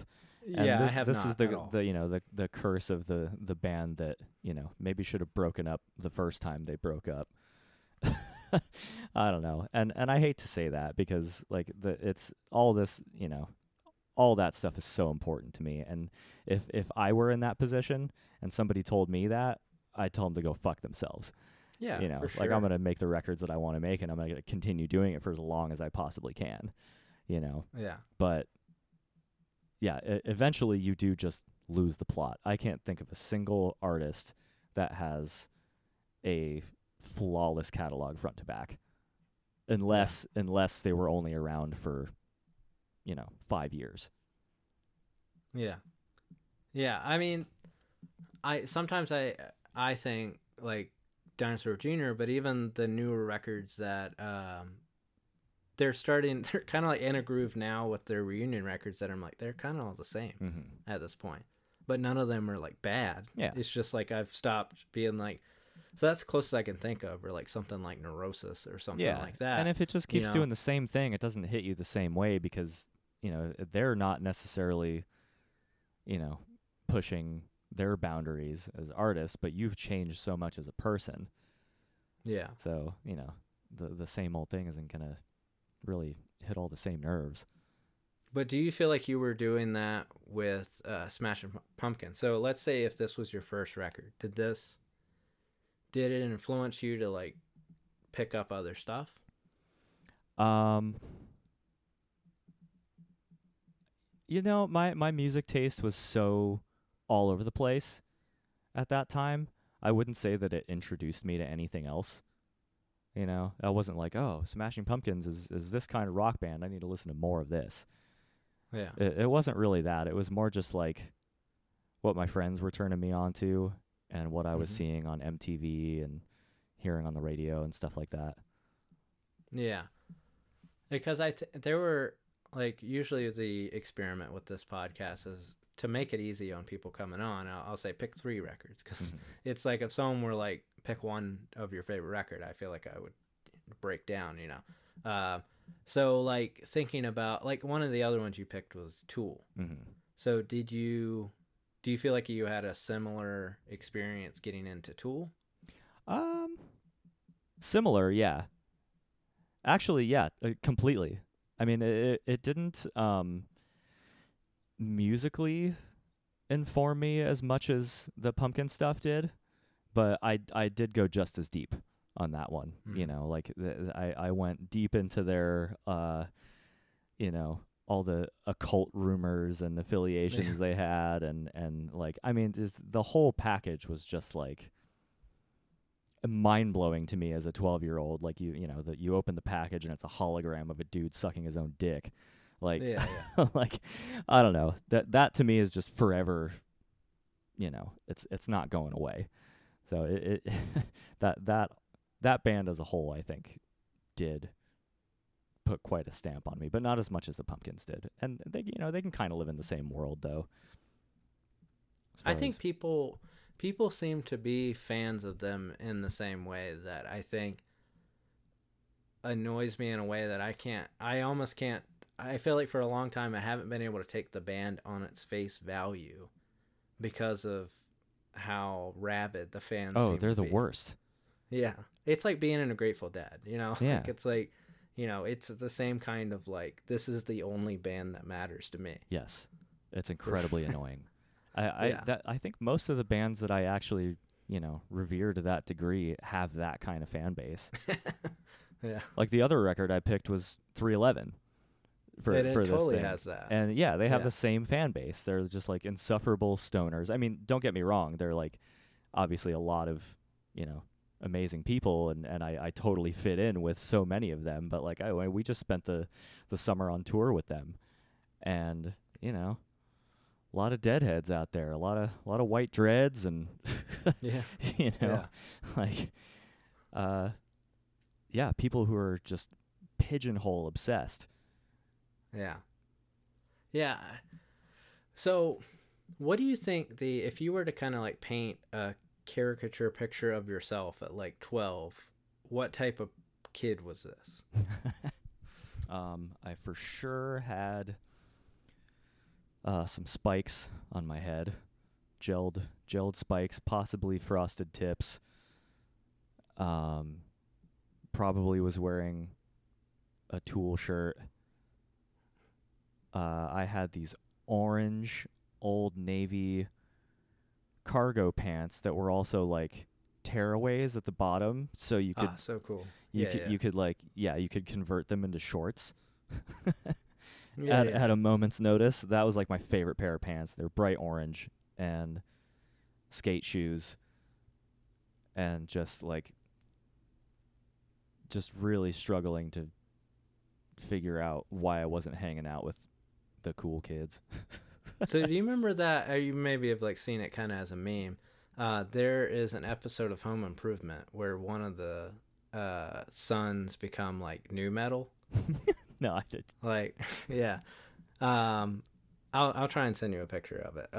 And yeah, I have. This not is the, at all. The, you know, the curse of the band that, you know, maybe should have broken up the first time they broke up. I don't know, and I hate to say that, because like it's all this, you know. All that stuff is so important to me, and if I were in that position and somebody told me that, I'd tell them to go fuck themselves. Yeah, you know, for sure. Like, I'm gonna make the records that I want to make, and I'm gonna continue doing it for as long as I possibly can. You know. Yeah. But yeah, eventually you do just lose the plot. I can't think of a single artist that has a flawless catalog front to back, unless they were only around for, you know, 5 years. Yeah. I mean, I think like Dinosaur Jr., but even the newer records that they're kind of like in a groove now with their reunion records, that I'm like, they're kind of all the same mm-hmm. at this point, but none of them are like bad. Yeah, it's just like I've stopped being like, so that's closest I can think of, or like something like Neurosis or something like that. And if it just keeps doing the same thing, it doesn't hit you the same way, because, you know, they're not necessarily, you know, pushing their boundaries as artists, but you've changed so much as a person. Yeah. So, you know, the same old thing isn't going to really hit all the same nerves. But do you feel like you were doing that with Smashing Pumpkins? So let's say if this was your first record, did it influence you to like pick up other stuff? You know, my music taste was so all over the place at that time. I wouldn't say that it introduced me to anything else. You know, I wasn't like, oh, Smashing Pumpkins is this kind of rock band. I need to listen to more of this. Yeah. It wasn't really that. It was more just like what my friends were turning me on to and what I was seeing on MTV and hearing on the radio and stuff like that. Yeah. Because there were, like, usually the experiment with this podcast is to make it easy on people coming on. I'll say pick 3 records because it's like if someone were like, pick one of your favorite record, I feel like I would break down, you know. So like thinking about like one of the other ones you picked was Tool. So do you feel like you had a similar experience getting into Tool? Similar, yeah. Actually, yeah, completely. I mean, it didn't musically inform me as much as the Pumpkin stuff did. But I did go just as deep on that one, you know, like I went deep into their, you know, all the occult rumors and affiliations they had. And like, I mean, the whole package was just like mind blowing to me as a 12-year-old. Like, you know, that you open the package and it's a hologram of a dude sucking his own dick. Like, like, I don't know, that to me is just forever, you know, it's not going away. So it that band as a whole, I think, did put quite a stamp on me, but not as much as the Pumpkins did. And they, you know, they can kind of live in the same world, though. I think people seem to be fans of them in the same way that I think annoys me in a way that I almost can't. I feel like for a long time I haven't been able to take the band on its face value because of how rabid the fans seem they're to be. The worst. Yeah, it's like being in a Grateful Dead, you know. Yeah. Like it's like, you know, it's the same kind of like, this is the only band that matters to me. Yes, it's incredibly annoying. I think most of the bands that I actually, you know, revere to that degree have that kind of fan base. Yeah, like the other record I picked was 311 for this totally thing. Has that. And yeah, they have the same fan base. They're just like insufferable stoners. I mean, don't get me wrong. They're like obviously a lot of, you know, amazing people. And I totally fit in with so many of them. But like, we just spent the summer on tour with them. And, you know, a lot of deadheads out there, a lot of white dreads and, you know, like, people who are just pigeonhole obsessed. Yeah. So what do you think if you were to kind of like paint a caricature picture of yourself at like 12, what type of kid was this? I for sure had some spikes on my head, gelled spikes, possibly frosted tips. Probably was wearing a Tool shirt. I had these orange Old Navy cargo pants that were also like tearaways at the bottom, so you could so cool. You could convert them into shorts at a moment's notice. That was like my favorite pair of pants. They're bright orange, and skate shoes, and just really struggling to figure out why I wasn't hanging out with the cool kids. So do you remember that, or you maybe have like seen it kind of as a meme, there is an episode of Home Improvement where one of the sons become like nu metal? No, I did like I'll try and send you a picture of it,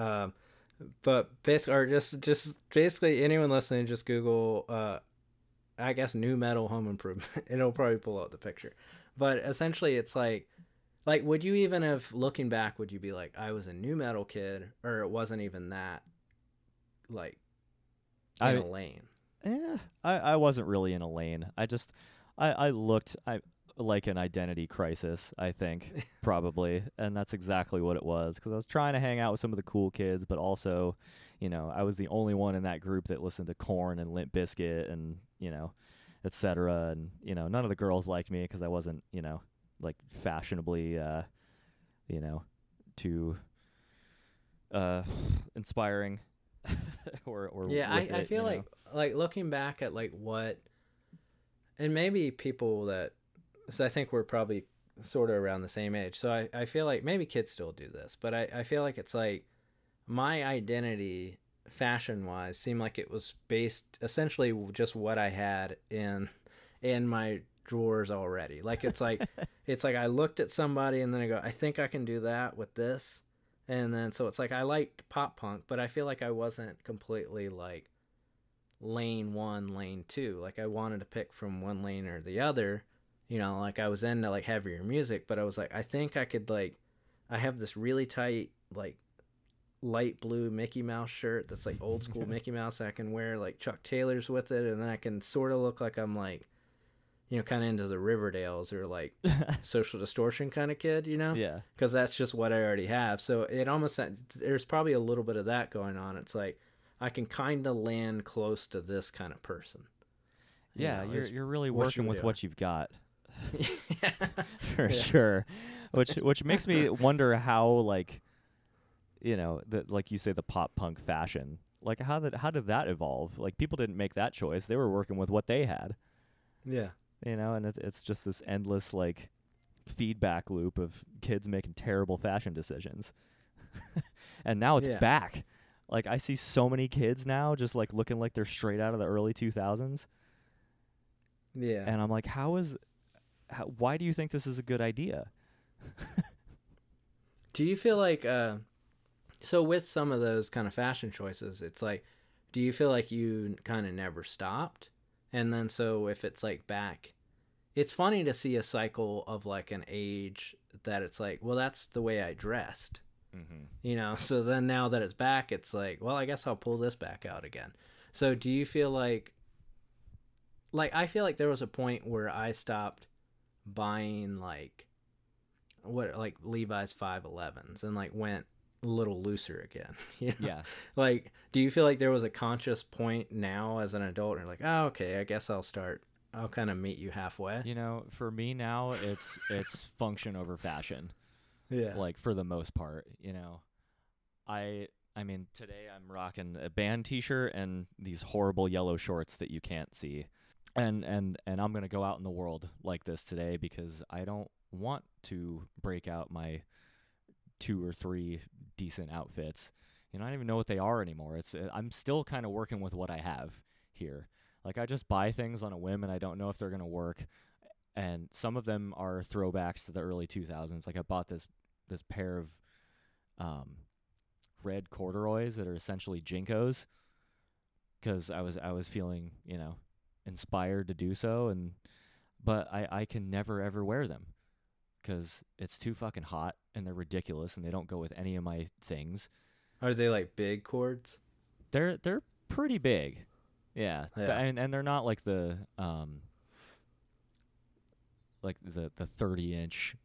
but basically, or just basically anyone listening, just Google I guess nu metal Home Improvement. It'll probably pull out the picture. But essentially it's like, would you even have, looking back, would you be like, I was a nu metal kid, or it wasn't even that, like, in a lane? Yeah, I wasn't really in a lane. I just, I looked, I like an identity crisis, I think, probably. And that's exactly what it was, because I was trying to hang out with some of the cool kids, but also, you know, I was the only one in that group that listened to Korn and Limp Bizkit and, you know, et cetera. And, you know, none of the girls liked me because I wasn't, you know, like fashionably, you know, too inspiring or yeah, I feel like looking back at like what, and maybe people that, so I think we're probably sort of around the same age. So I feel like maybe kids still do this, but I feel like it's like my identity fashion wise seemed like it was based essentially just what I had in my drawers already. Like, it's like, it's like I looked at somebody and then I go, I think I can do that with this. And then, so it's like, I liked pop punk, but I feel like I wasn't completely like lane one, lane two. Like I wanted to pick from one lane or the other. You know, like I was into like heavier music, but I was like, I think I could like, I have this really tight, like light blue Mickey Mouse shirt that's like old school Mickey Mouse. I can wear like Chuck Taylors with it. And then I can sort of look like I'm like, you know, kind of into the Riverdales or like Social Distortion kind of kid, you know? Yeah. Because that's just what I already have. So it almost, there's probably a little bit of that going on. It's like, I can kind of land close to this kind of person. Yeah. You know, you're really working with what you've got. Yeah. For sure. Which makes me wonder how, like, you know, like you say, the pop punk fashion, like how did that evolve? Like, people didn't make that choice. They were working with what they had. Yeah. You know, and it's just this endless like feedback loop of kids making terrible fashion decisions. And now it's back. Like, I see so many kids now just like looking like they're straight out of the early 2000s. Yeah. And I'm like, why do you think this is a good idea? Do you feel like, so with some of those kind of fashion choices, it's like, do you feel like you kind of never stopped? And then, so if it's like back, it's funny to see a cycle of like an age that it's like, well, that's the way I dressed, you know? So then now that it's back, it's like, well, I guess I'll pull this back out again. So do you feel like, I feel like there was a point where I stopped buying like Levi's 511s and like went a little looser again, you know? Yeah, like, do you feel like there was a conscious point now as an adult and you're like, oh, okay, I guess I'll kind of meet you halfway? You know, for me now, it's function over fashion. Yeah, like for the most part, you know, I mean, today I'm rocking a band t-shirt and these horrible yellow shorts that you can't see. And I'm going to go out in the world like this today because I don't want to break out my 2 or 3 decent outfits. You know, I don't even know what they are anymore. I'm still kind of working with what I have here. Like, I just buy things on a whim and I don't know if they're going to work. And some of them are throwbacks to the early 2000s. Like, I bought this pair of red corduroys that are essentially JNCOs because I was feeling, you know, inspired to do so, but I can never ever wear them because it's too fucking hot and they're ridiculous and they don't go with any of my things. Are they like big cords? They're pretty big, yeah. And they're not like the like the 30-inch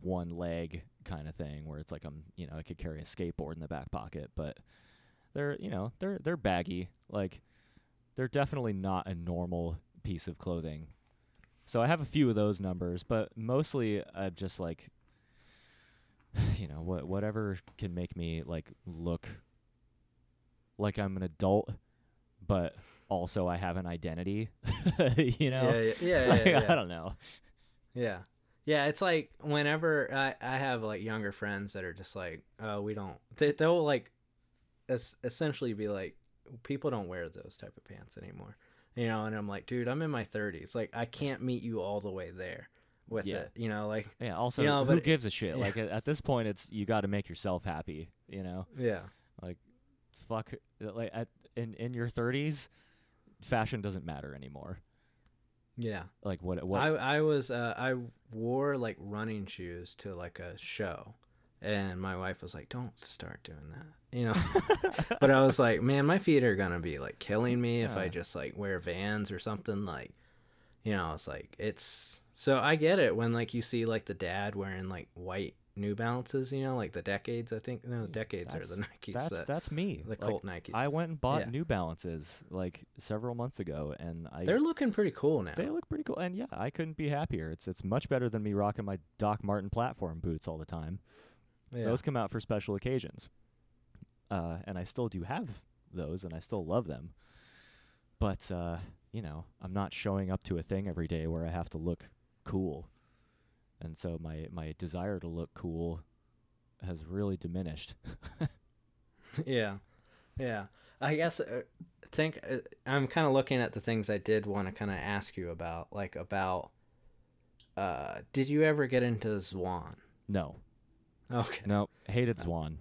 one leg kind of thing where it's like I'm, you know, I could carry a skateboard in the back pocket, but they're, you know, they're baggy. Like, they're definitely not a normal piece of clothing. So I have a few of those numbers, but mostly I'm just like, you know, whatever can make me like look like I'm an adult, but also I have an identity, you know? Yeah. I don't know. Yeah. Yeah, it's like whenever I have like younger friends that are just like, oh, we don't, they'll like essentially be like, people don't wear those type of pants anymore, you know? And I'm like, dude, I'm in my 30s. Like, I can't meet you all the way there with it, you know? Like, yeah. Also, you know, who gives a shit? Yeah. Like, at this point, it's, you got to make yourself happy, you know? Yeah. Like, fuck. Like, in your 30s, fashion doesn't matter anymore. Yeah. Like, what? I wore like running shoes to like a show. And my wife was like, don't start doing that, you know? But I was like, man, my feet are going to be like killing me if I just like wear Vans or something. Like, you know, it's like, it's So I get it when, like, you see, like, the dad wearing, like, white New Balances, you know, like the Decades, I think. No, Decades are the Nikes. That's me. The Colt, like, Nikes. I went and bought New Balances, like, several months ago, and they're looking pretty cool now. They look pretty cool, and yeah, I couldn't be happier. It's much better than me rocking my Doc Marten platform boots all the time. Yeah. Those come out for special occasions. And I still do have those, and I still love them. But, you know, I'm not showing up to a thing every day where I have to look cool. And so my desire to look cool has really diminished. Yeah. I guess I think I'm kind of looking at the things I did want to kind of ask you about, like about, did you ever get into Zwan? No. Okay. No, hated Zwan.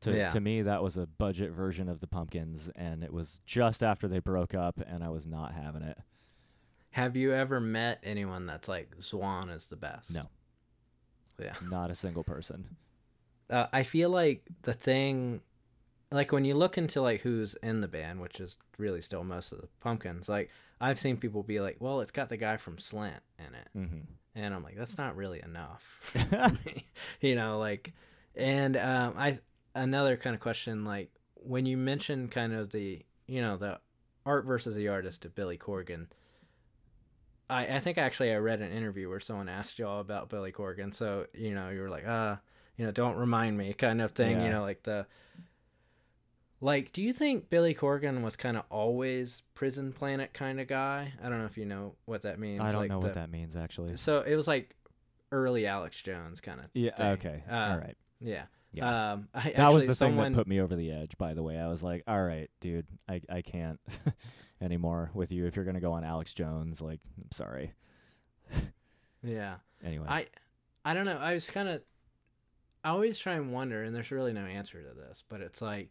To me, that was a budget version of the Pumpkins, and it was just after they broke up, and I was not having it. Have you ever met anyone that's like, Zwan is the best? No. Yeah. Not a single person. I feel like the thing, like when you look into like who's in the band, which is really still most of the Pumpkins, like I've seen people be like, well, it's got the guy from Slant in it. Mm-hmm. And I'm like, that's not really enough. You know, like, and another kind of question, like when you mention kind of the, you know, the art versus the artist of Billy Corgan, I think actually I read an interview where someone asked y'all about Billy Corgan. So, you know, you were like, you know, don't remind me kind of thing, you know, like do you think Billy Corgan was kind of always Prison Planet kind of guy? I don't know if you know what that means. I don't know what that means, actually. So it was like early Alex Jones kind of thing. Yeah. Okay. All right. Yeah. Yeah. That was the thing that put me over the edge, by the way. I was like, all right, dude, I can't anymore with you. If you're going to go on Alex Jones, like, I'm sorry. Yeah. Anyway. I don't know. I was kind of, I always try and wonder, and there's really no answer to this, but it's like,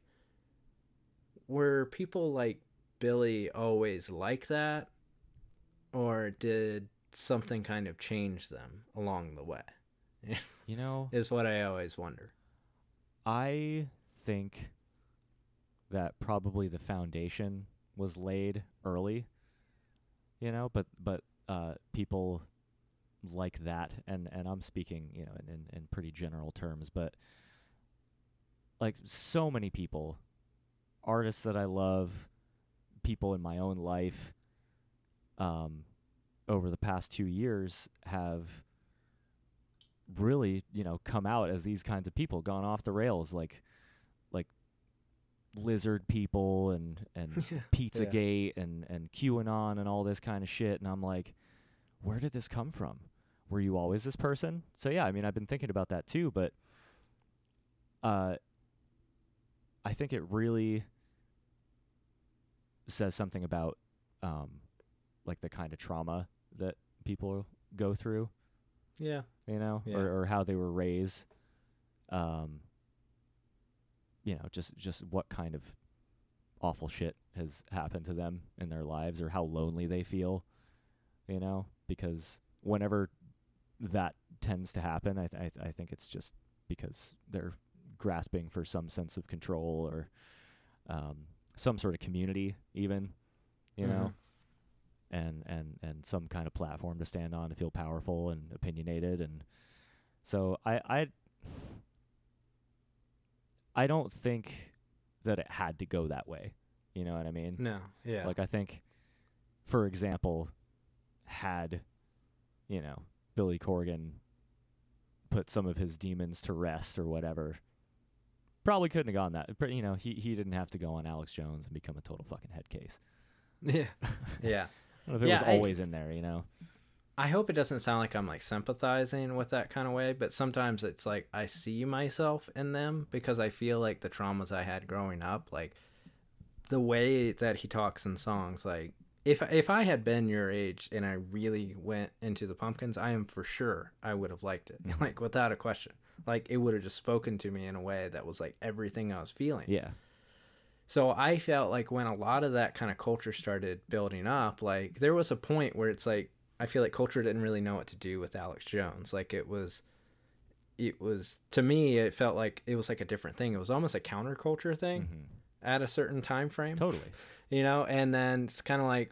were people like Billy always like that? Or did something kind of change them along the way? You know, is what I always wonder. I think that probably the foundation was laid early, you know, but people like that, and I'm speaking, you know, in pretty general terms, but like so many people, artists that I love, people in my own life, over the past 2 years have really, you know, come out as these kinds of people, gone off the rails, like lizard people and Pizzagate and QAnon and all this kind of shit. And I'm like, where did this come from? Were you always this person? So yeah, I mean, I've been thinking about that too, but I think it really says something about like the kind of trauma that people go through. Yeah. You know, or how they were raised, you know, just what kind of awful shit has happened to them in their lives, or how lonely they feel, you know, because whenever that tends to happen, I think it's just because they're grasping for some sense of control or some sort of community even, you know. And some kind of platform to stand on to feel powerful and opinionated. And so I don't think that it had to go that way. You know what I mean? No. Yeah. Like I think, for example, had, you know, Billy Corgan put some of his demons to rest or whatever, probably couldn't have gone that. You know, he didn't have to go on Alex Jones and become a total fucking head case. Yeah. Yeah. If it was always in there, you know. I hope it doesn't sound like I'm like sympathizing with that kind of way, but sometimes it's like I see myself in them because I feel like the traumas I had growing up, like the way that he talks in songs, like if I had been your age and I really went into the Pumpkins, I am for sure I would have liked it, like without a question. Like it would have just spoken to me in a way that was like everything I was feeling. Yeah. So I felt like when a lot of that kind of culture started building up, like there was a point where it's like, I feel like culture didn't really know what to do with Alex Jones. Like it was to me, it felt like it was like a different thing. It was almost a counterculture thing at a certain time frame. Totally. You know, and then it's kind of like,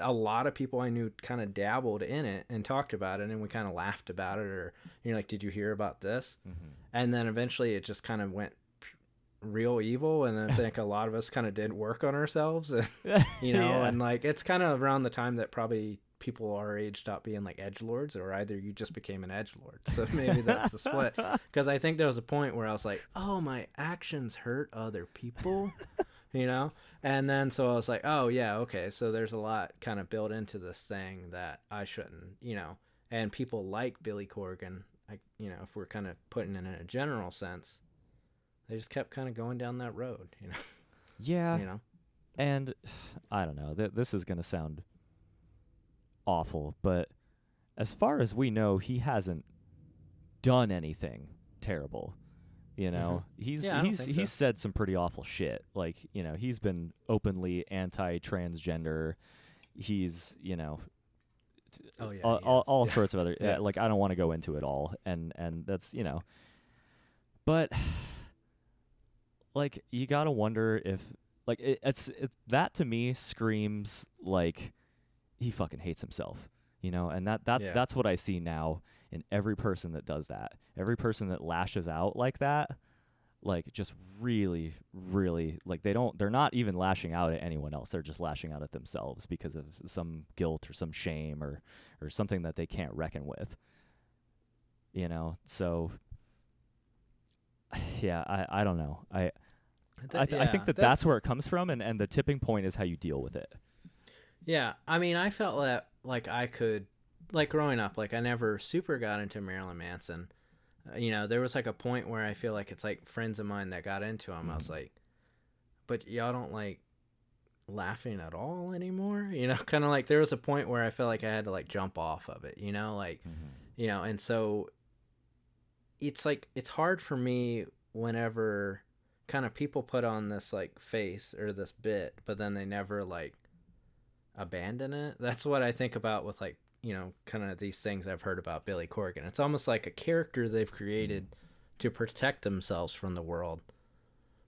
a lot of people I knew kind of dabbled in it and talked about it, and we kind of laughed about it, or you're like, did you hear about this? Mm-hmm. And then eventually it just kind of went real evil, and I think a lot of us kind of did work on ourselves, and, you know, yeah. And like it's kind of around the time that probably people our age stopped being like edgelords, or either you just became an edgelord. So maybe that's the split, because I think there was a point where I was like, oh, my actions hurt other people, you know? And then so I was like, oh, yeah, okay, so there's a lot kind of built into this thing that I shouldn't, you know? And people like Billy Corgan, like, you know, if we're kind of putting it in a general sense, they just kept kind of going down that road, you know? Yeah. You know? And I don't know, this is going to sound awful, but as far as we know, he hasn't done anything terrible, you know. Mm-hmm. He's said some pretty awful shit, like, you know, he's been openly anti-transgender, he's, you know, all sorts of other like I don't want to go into it all, and that's, you know, but like you gotta wonder if like it's that to me screams like he fucking hates himself, you know, and that's what I see now in every person that does that. Every person that lashes out like that, like just really, really, like they're not even lashing out at anyone else. They're just lashing out at themselves because of some guilt or some shame or something that they can't reckon with, you know? So yeah, I don't know. I think that's where it comes from. And the tipping point is how you deal with it. Yeah, I mean, I felt that, like, I could, like, growing up, like, I never super got into Marilyn Manson. You know, there was, like, a point where I feel like it's, like, friends of mine that got into him. I was like, but y'all don't, like, laughing at all anymore? You know, kind of like, there was a point where I felt like I had to, like, jump off of it, you know? Like, mm-hmm. You know, and so it's, like, it's hard for me whenever kind of people put on this, like, face or this bit, but then they never, like, abandon it. That's what I think about with, like, you know, kind of these things I've heard about Billy Corgan. It's almost like a character they've created to protect themselves from the world,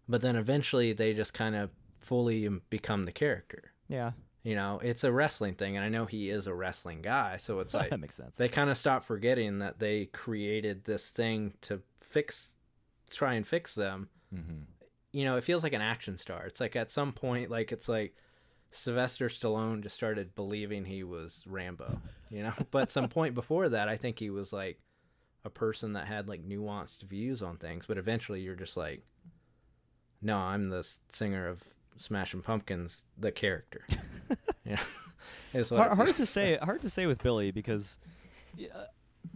but then eventually they just kind of fully become the character. Yeah, you know, it's a wrestling thing, and I know he is a wrestling guy, so it's like that makes sense. They kind of stop forgetting that they created this thing to try and fix them. Mm-hmm. You know, it feels like an action star. It's like at some point, like, it's like Sylvester Stallone just started believing he was Rambo, you know? But some point before that, I think he was, like, a person that had, like, nuanced views on things. But eventually you're just like, no, I'm the singer of Smashing Pumpkins, the character. Yeah. Hard to say with Billy because,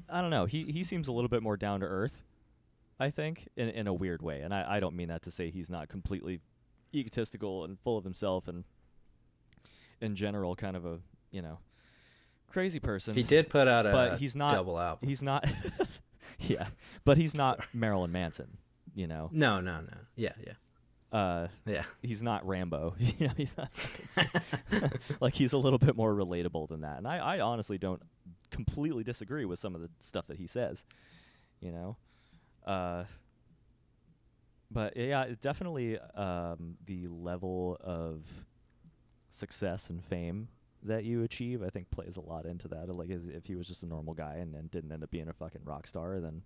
I don't know, he seems a little bit more down to earth, I think, in a weird way. And I don't mean that to say he's not completely egotistical and full of himself and in general kind of a, you know, crazy person. He did put out a double album. He's not yeah, but he's not Marilyn Manson, you know. No. Yeah. Yeah. He's not Rambo. You know, he's not like, he's a little bit more relatable than that. And I honestly don't completely disagree with some of the stuff that he says, you know. But yeah, definitely the level of success and fame that you achieve, I think, plays a lot into that. Like, if he was just a normal guy and then didn't end up being a fucking rock star, then,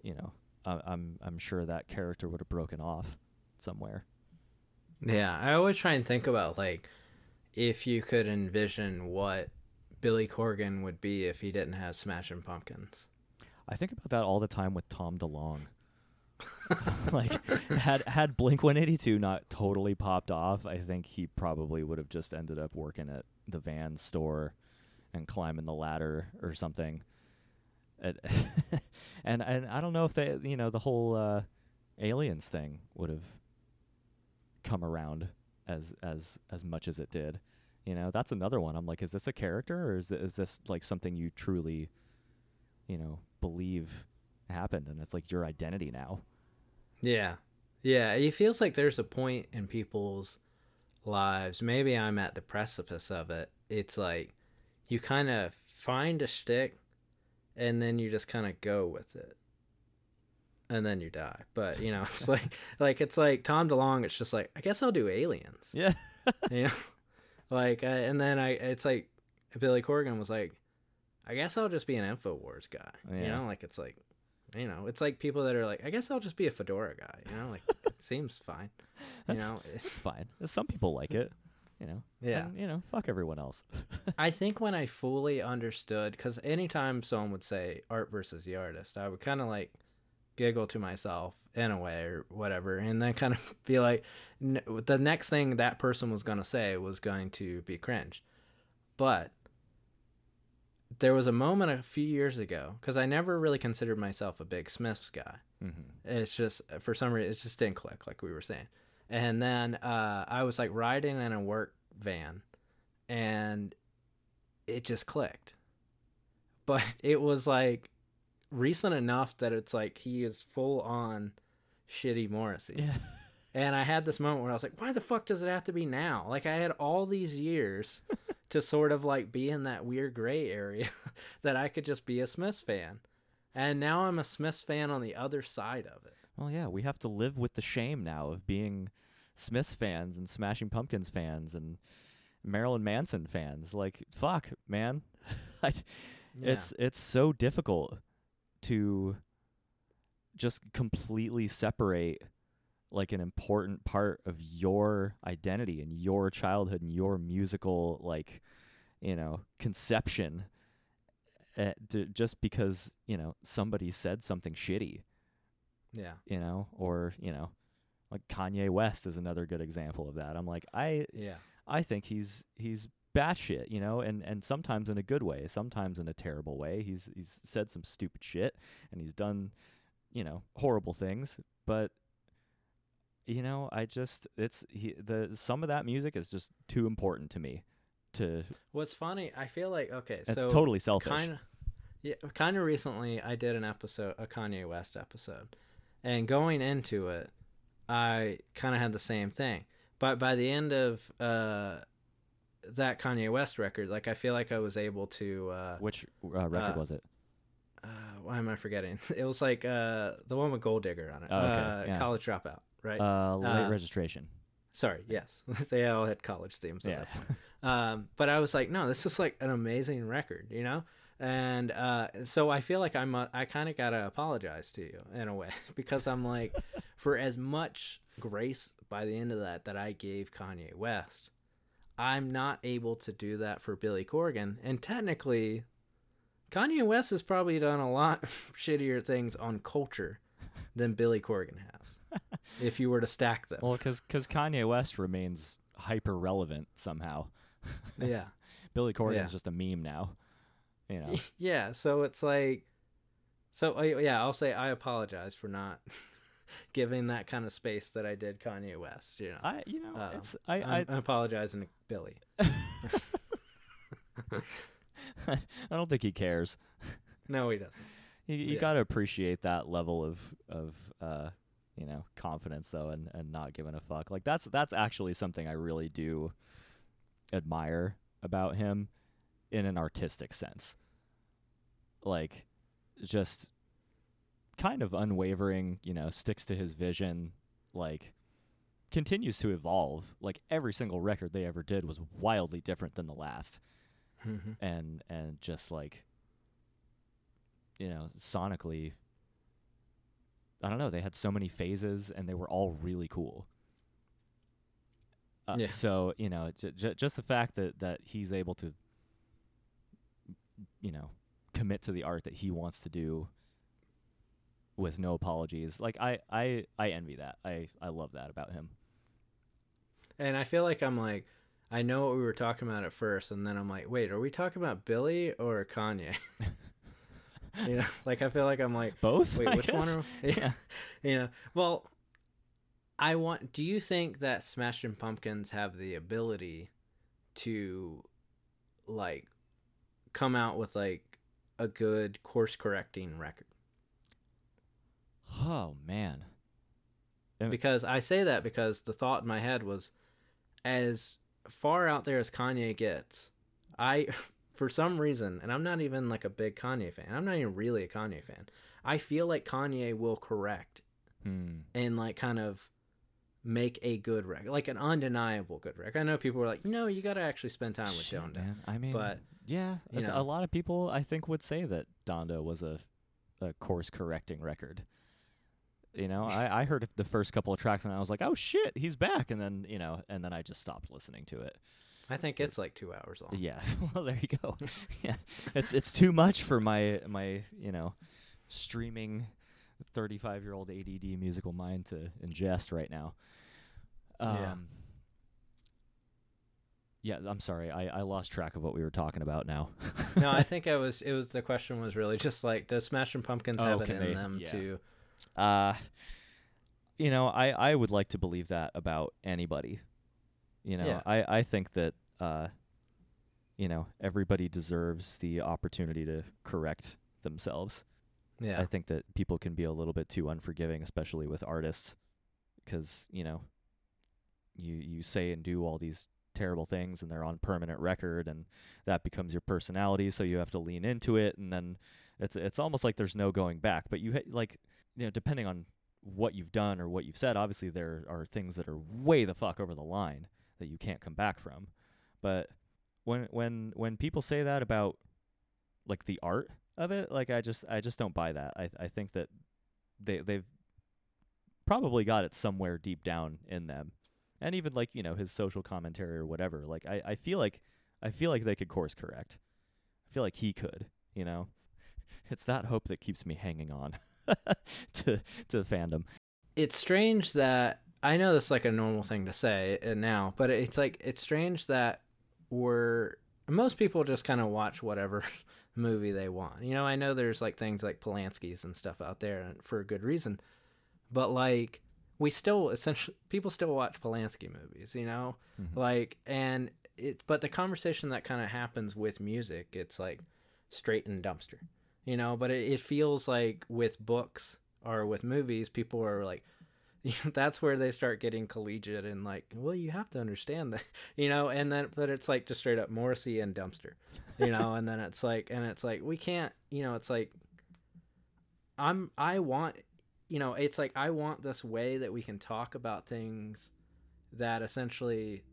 you know, I'm sure that character would have broken off somewhere. Yeah, I always try and think about, like, if you could envision what Billy Corgan would be if he didn't have Smashing Pumpkins. I think about that all the time with Tom DeLonge. Like, had Blink-182 not totally popped off, I think he probably would have just ended up working at the Van store and climbing the ladder or something. And I don't know if they, you know, the whole aliens thing would have come around as much as it did. You know, that's another one. I'm like, is this a character, or is this like something you truly, you know, believe happened, and it's like your identity now? Yeah It feels like there's a point in people's lives, maybe I'm at the precipice of it, it's like you kind of find a shtick and then you just kind of go with it and then you die. But, you know, it's like it's like Tom DeLonge, it's just like, I guess I'll do aliens. Yeah. You know, Like, and then it's like Billy Corgan was like, I guess I'll just be an InfoWars guy. Yeah. You know, like, it's like, you know, it's like people that are like, I guess I'll just be a fedora guy. You know, like, it seems fine. It's fine. Some people like it. You know, yeah, and, you know, fuck everyone else. I think when I fully understood, because anytime someone would say art versus the artist, I would kind of like giggle to myself in a way or whatever, and then kind of be like, the next thing that person was going to say was going to be cringe. But there was a moment a few years ago, because I never really considered myself a big Smiths guy. Mm-hmm. It's just, for some reason, it just didn't click, like we were saying. And then I was like riding in a work van, and it just clicked. But it was like recent enough that it's like he is full on shitty Morrissey. Yeah. And I had this moment where I was like, why the fuck does it have to be now? Like, I had all these years to sort of like be in that weird gray area that I could just be a Smiths fan. And now I'm a Smiths fan on the other side of it. Well, yeah, we have to live with the shame now of being Smiths fans and Smashing Pumpkins fans and Marilyn Manson fans. Like, fuck, man. It's so difficult to just completely separate like an important part of your identity and your childhood and your musical, like, you know, conception just because, you know, somebody said something shitty. Yeah. You know, or, you know, like Kanye West is another good example of that. I'm like, I think he's batshit, you know, and sometimes in a good way, sometimes in a terrible way. He's said some stupid shit and he's done, you know, horrible things, but you know, I just, some of that music is just too important to me to. What's funny, I feel like, okay, so. It's totally selfish. Kind of recently I did an episode, a Kanye West episode. And going into it, I kind of had the same thing. But by the end of that Kanye West record, like, I feel like I was able to... Which record was it? Why am I forgetting? It was like the one with Gold Digger on it. Oh, okay. Yeah. College Dropout, right? Late Registration. Sorry, yes. They all had college themes. Yeah. But I was like, no, this is like an amazing record, you know? And so I feel like I kind of got to apologize to you in a way, because I'm like, for as much grace by the end of that I gave Kanye West, I'm not able to do that for Billy Corgan. And technically, Kanye West has probably done a lot shittier things on culture than Billy Corgan has, if you were to stack them. Well, because Kanye West remains hyper relevant somehow. Yeah. Billy Corgan is just a meme now. You know. Yeah, so it's like, I'll say I apologize for not giving that kind of space that I did Kanye West. You know, I'm apologizing to Billy. I don't think he cares. No, he doesn't. You got to appreciate that level of you know, confidence though, and not giving a fuck. Like that's actually something I really do admire about him. In an artistic sense, like just kind of unwavering, you know, sticks to his vision, like continues to evolve. Like every single record they ever did was wildly different than the last. Mm-hmm. and just like, you know, sonically, I don't know, they had so many phases and they were all really cool. So, you know, just the fact that he's able to, you know, commit to the art that he wants to do with no apologies. Like I envy that. I love that about him. And I feel like I'm like, I know what we were talking about at first, and then I'm like, wait, are we talking about Billy or Kanye? You know, like I feel like I'm like both. Wait, which one? Yeah, you know. Well, do you think that Smashing Pumpkins have the ability to like come out with like a good course correcting record? Oh man. Because I say that because the thought in my head was, as far out there as Kanye gets, I, for some reason, and I'm not even like a big Kanye fan, I'm not even really a Kanye fan, I feel like Kanye will correct and like kind of make a good record, like an undeniable good record. I know people were like, no, you got to actually spend time with Donda. Man. I mean, but yeah, a lot of people I think would say that Donda was a course correcting record. You know, I heard the first couple of tracks and I was like, oh shit, he's back. And then, and then I just stopped listening to it. I think it's like 2 hours long. Yeah. Well, there you go. Yeah. It's too much for my, streaming 35-year-old ADD musical mind to ingest right now. Yeah, I'm sorry. I lost track of what we were talking about now. No, I think the question was really just like, does Smashing Pumpkins have it in them to... I would like to believe that about anybody. I think that, everybody deserves the opportunity to correct themselves. Yeah. I think that people can be a little bit too unforgiving, especially with artists, because, you say and do all these terrible things and they're on permanent record and that becomes your personality. So you have to lean into it. And then it's almost like there's no going back, but you depending on what you've done or what you've said, obviously there are things that are way the fuck over the line that you can't come back from. But when people say that about like the art of it, like I just don't buy that. I think that they've probably got it somewhere deep down in them. And even like, his social commentary or whatever, like I feel like they could course correct. I feel like he could, It's that hope that keeps me hanging on to the fandom. It's strange that I know that's like a normal thing to say now, but it's strange that most people just kind of watch whatever movie they want. I know there's like things like Polanski's and stuff out there and for good reason, but like we still people watch Polanski movies, mm-hmm. But the conversation that kind of happens with music, it's like straight in dumpster, but it feels like with books or with movies, people are like, that's where they start getting collegiate and like, well, you have to understand that, and then, but it's like just straight up Morrissey and dumpster, and then it's like, we can't, it's like, I want this way that we can talk about things that essentially,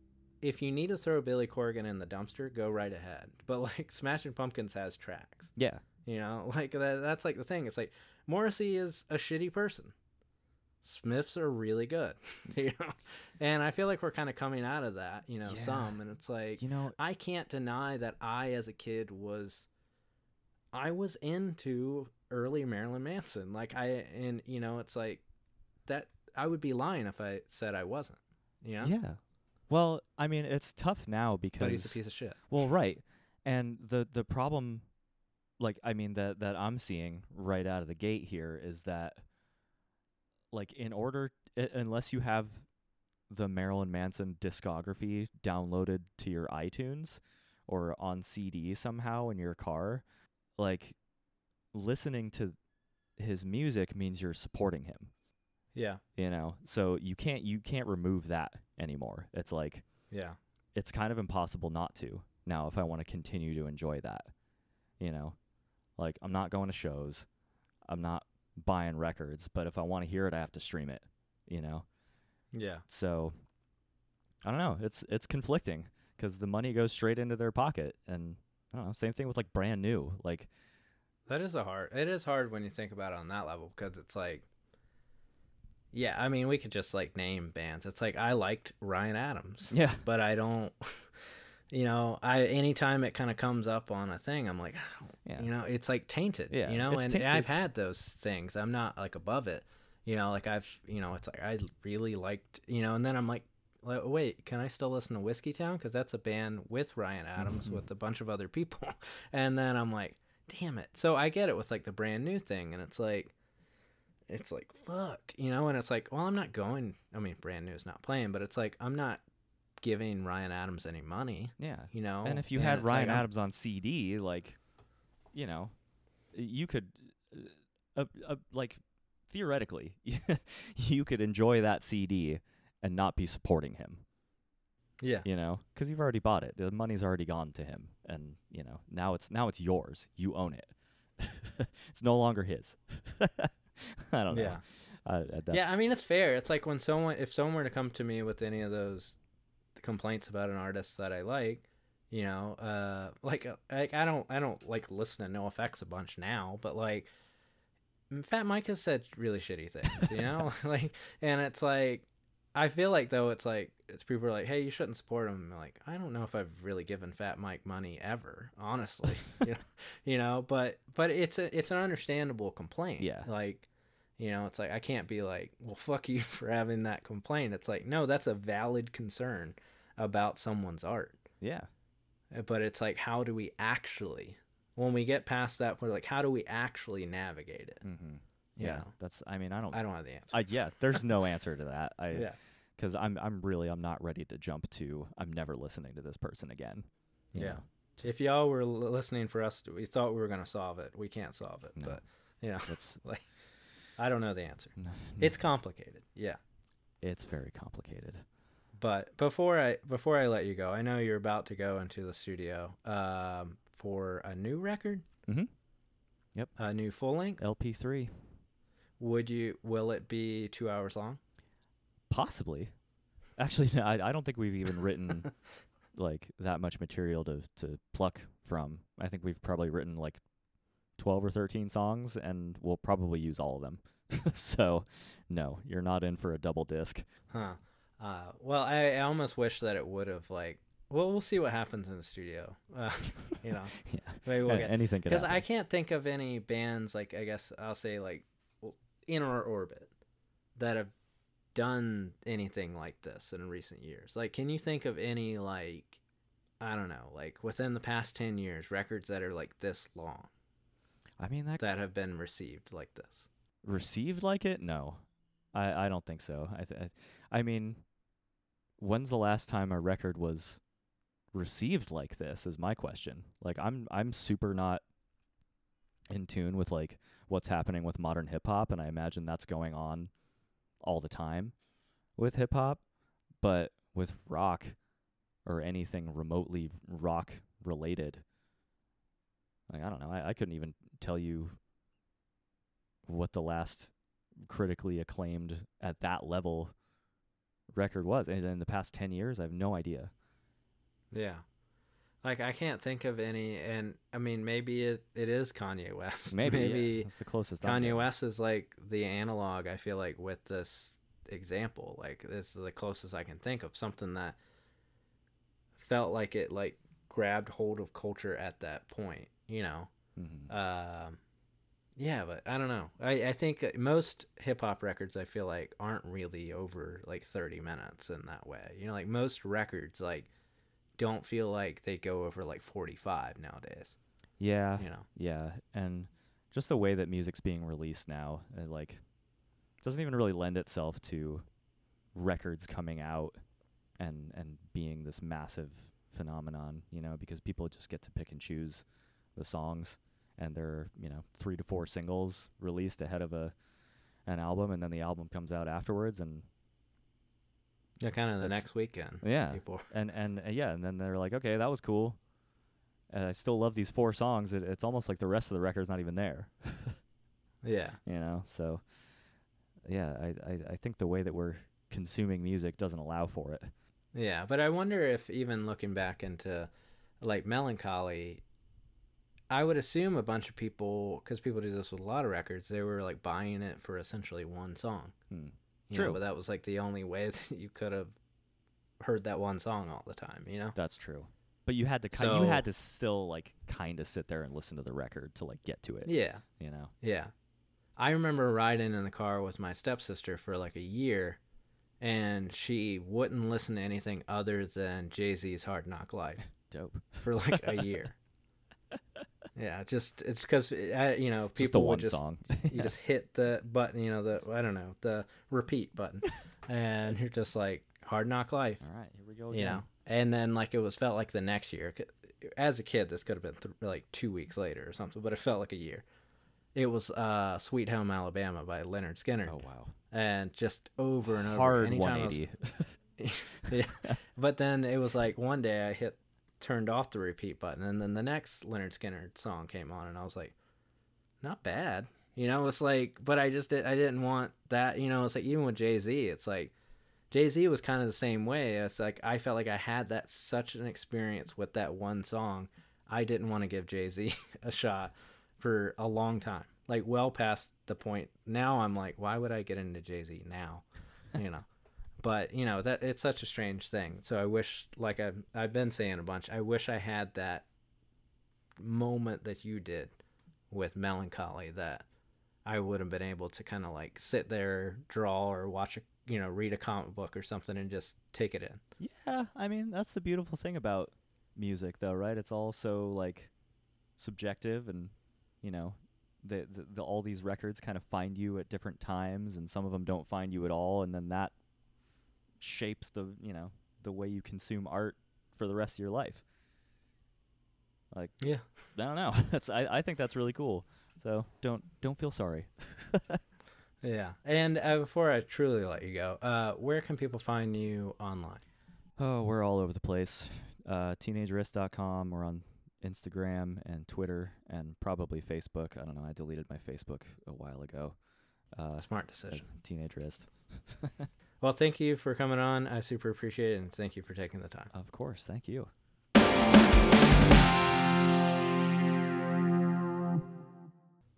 if you need to throw Billy Corgan in the dumpster, go right ahead. But like Smashing Pumpkins has tracks. Yeah. That's like the thing. It's like Morrissey is a shitty person. Smiths are really good, and I feel like we're kind of coming out of that, some, and it's like, I can't deny that I, as a kid I was into early Marilyn Manson. Like it's like that I would be lying if I said I wasn't, Yeah. Well, I mean, it's tough now because but he's a piece of shit. Well, right. And the problem, like, I mean, that I'm seeing right out of the gate here is that, like, in order, unless you have the Marilyn Manson discography downloaded to your iTunes or on CD somehow in your car, like, listening to his music means you're supporting him. Yeah. So you can't remove that anymore. It's like, yeah, it's kind of impossible not to now if I want to continue to enjoy that, like, I'm not going to shows. I'm not buying records, but if I want to hear it, I have to stream it, Yeah. So I don't know. It's conflicting because the money goes straight into their pocket, and I don't know. Same thing with like Brand New. Like that is hard when you think about it on that level, because it's like, yeah, I mean, we could just like name bands. It's like I liked Ryan Adams. Yeah. But I don't. Anytime it kind of comes up on a thing, I'm like, I don't, it's like tainted, yeah, and tainted. I've had those things. I'm not like above it, like it's like, I really liked, and then I'm like, wait, can I still listen to Whiskey Town? Cause that's a band with Ryan Adams with a bunch of other people. And then I'm like, damn it. So I get it with like the Brand New thing. And it's like, fuck, and it's like, well, I'm not going, I mean, Brand New is not playing, but it's like, I'm not giving Ryan Adams any money. Yeah. And if you had Ryan Adams on CD, like, you could like theoretically you could enjoy that CD and not be supporting him. Yeah. Cuz you've already bought it. The money's already gone to him, and now it's yours. You own it. It's no longer his. I don't know. Yeah, I mean, it's fair. It's like when someone, if someone were to come to me with any of those complaints about an artist that I like, you know, I don't like listen to NoFX a bunch now, but like Fat Mike has said really shitty things, you know, like, and it's like, I feel like though it's like, it's people are like, hey, you shouldn't support him. I'm like, I don't know if I've really given Fat Mike money ever, honestly, you know, but it's an understandable complaint. Yeah. Like, you know, it's like, I can't be like, well, fuck you for having that complaint. It's like, no, that's a valid concern about someone's art. Yeah. But it's like, how do we actually, when we get past that point, like, how do we actually navigate it? Mm-hmm. Yeah, you know? I don't have the answer. Yeah, there's no answer to that. Because I'm not ready to jump to, I'm never listening to this person again. You know, if y'all were listening for us, we thought we were going to solve it. We can't solve it. No. But, you know, it's like, I don't know the answer. No. It's complicated. Yeah. It's very complicated. But before I let you go, I know you're about to go into the studio for a new record. Mm-hmm. Yep. A new full length LP3. Will it be 2 hours long? Possibly. Actually, no, I don't think we've even written like that much material to pluck from. I think we've probably written like 12 or 13 songs, and we'll probably use all of them. So, no, you're not in for a double disc. Huh. Well, I almost wish that it would have like. Well, we'll see what happens in the studio. You know, yeah. Maybe we'll get anything could happen. Because I can't think of any bands like, I guess I'll say like in our orbit that have done anything like this in recent years. Like, can you think of any, like, I don't know, like within the past 10 years, records that are like this long? I mean, that have been received like this. Received like it? No, I don't think so. I mean, when's the last time a record was received like this is my question. Like, I'm super not in tune with like what's happening with modern hip hop, and I imagine that's going on all the time with hip hop, but with rock or anything remotely rock related, like, I don't know. I couldn't even tell you what the last critically acclaimed at that level record was. And in the past 10 years, I have no idea. Yeah. Like, I can't think of any, and I mean, maybe it is Kanye West. Maybe that's the closest. Kanye West is like the analog, I feel like, with this example. Like, this is the closest I can think of. Something that felt like it, like, grabbed hold of culture at that point, you know? Mm-hmm. Yeah, but I don't know. I think most hip-hop records, I feel like, aren't really over, like, 30 minutes in that way. You know, like, most records, like, don't feel like they go over like 45 nowadays. Yeah. You know. Yeah. And just the way that music's being released now, it like doesn't even really lend itself to records coming out and being this massive phenomenon, you know, because people just get to pick and choose the songs, and there are, you know, 3 to 4 singles released ahead of an album, and then the album comes out afterwards, and yeah, kind of the next weekend. Yeah, people. And then they're like, okay, that was cool. I still love these 4 songs. It's almost like the rest of the record's not even there. Yeah, you know. So, yeah, I think the way that we're consuming music doesn't allow for it. Yeah, but I wonder if even looking back into like Mellon Collie, I would assume a bunch of people, because people do this with a lot of records, they were like buying it for essentially one song. Hmm. True, you know, but that was like the only way that you could have heard that one song all the time, you know. That's true, but you had to still like kind of sit there and listen to the record to like get to it. Yeah, you know. Yeah, I remember riding in the car with my stepsister for like a year, and she wouldn't listen to anything other than Jay-Z's Hard Knock Life. Dope. For like a year. Yeah, just it's because you know, people just the one would just song. You yeah. just hit the button, you know, the I don't know, the repeat button, and you're just like Hard Knock Life. All right, here we go again. You know, and then like it was felt like the next year. As a kid, this could have been like 2 weeks later or something, but it felt like a year. It was Sweet Home Alabama by Leonard Skinner. Oh wow! And just over and over. Hard 180. Yeah, but then it was like one day I turned off the repeat button, and then the next Leonard Skinner song came on, and I was like, not bad, You know, it's like, but I didn't want that, you know. It's like, even with Jay-Z, it's like, Jay-Z was kind of the same way. It's like, I felt like I had that, such an experience with that one song. I didn't want to give Jay-Z a shot for a long time, like well past the point. Now I'm like, why would I get into Jay-Z now? You know, but you know, that it's such a strange thing. So I wish, like I've been saying a bunch, I wish I had that moment that you did with Mellon Collie, that I would have been able to kind of like sit there, draw, or watch a, you know, read a comic book or something and just take it in. Yeah, I mean, that's the beautiful thing about music though, right? It's all so like subjective, and you know, the all these records kind of find you at different times, and some of them don't find you at all, and then that shapes the, you know, the way you consume art for the rest of your life. Like, yeah, I don't know. That's I think that's really cool. So don't feel sorry. Yeah. And before I truly let you go, where can people find you online? Oh, we're all over the place. TeenageWrist.com. We're on Instagram and Twitter and probably Facebook. I don't know. I deleted my Facebook a while ago. Smart decision. Teenage Wrist. Well, thank you for coming on. I super appreciate it. And thank you for taking the time. Of course. Thank you.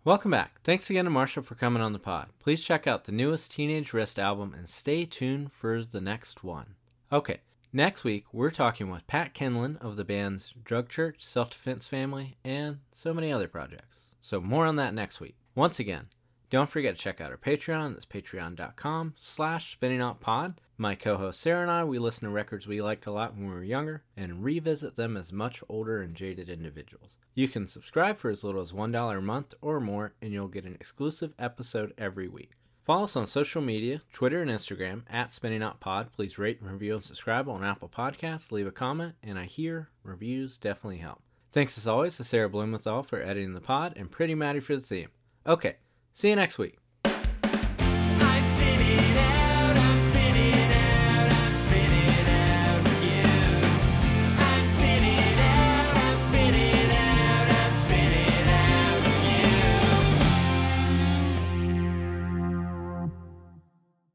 Welcome back. Thanks again to Marshall for coming on the pod. Please check out the newest Teenage Wrist album and stay tuned for the next one. Okay, next week we're talking with Pat Kenlon of the bands Drug Church, Self Defense Family, and so many other projects. So more on that next week. Once again, don't forget to check out our Patreon. That's patreon.com/spinningoutpod. My co-host Sarah and I, we listen to records we liked a lot when we were younger and revisit them as much older and jaded individuals. You can subscribe for as little as $1 a month or more, and you'll get an exclusive episode every week. Follow us on social media, Twitter and Instagram, @SpinningOutPod. Please rate, review, and subscribe on Apple Podcasts. Leave a comment, and I hear reviews definitely help. Thanks as always to Sarah Blumenthal for editing the pod and Pretty Maddie for the theme. Okay, see you next week.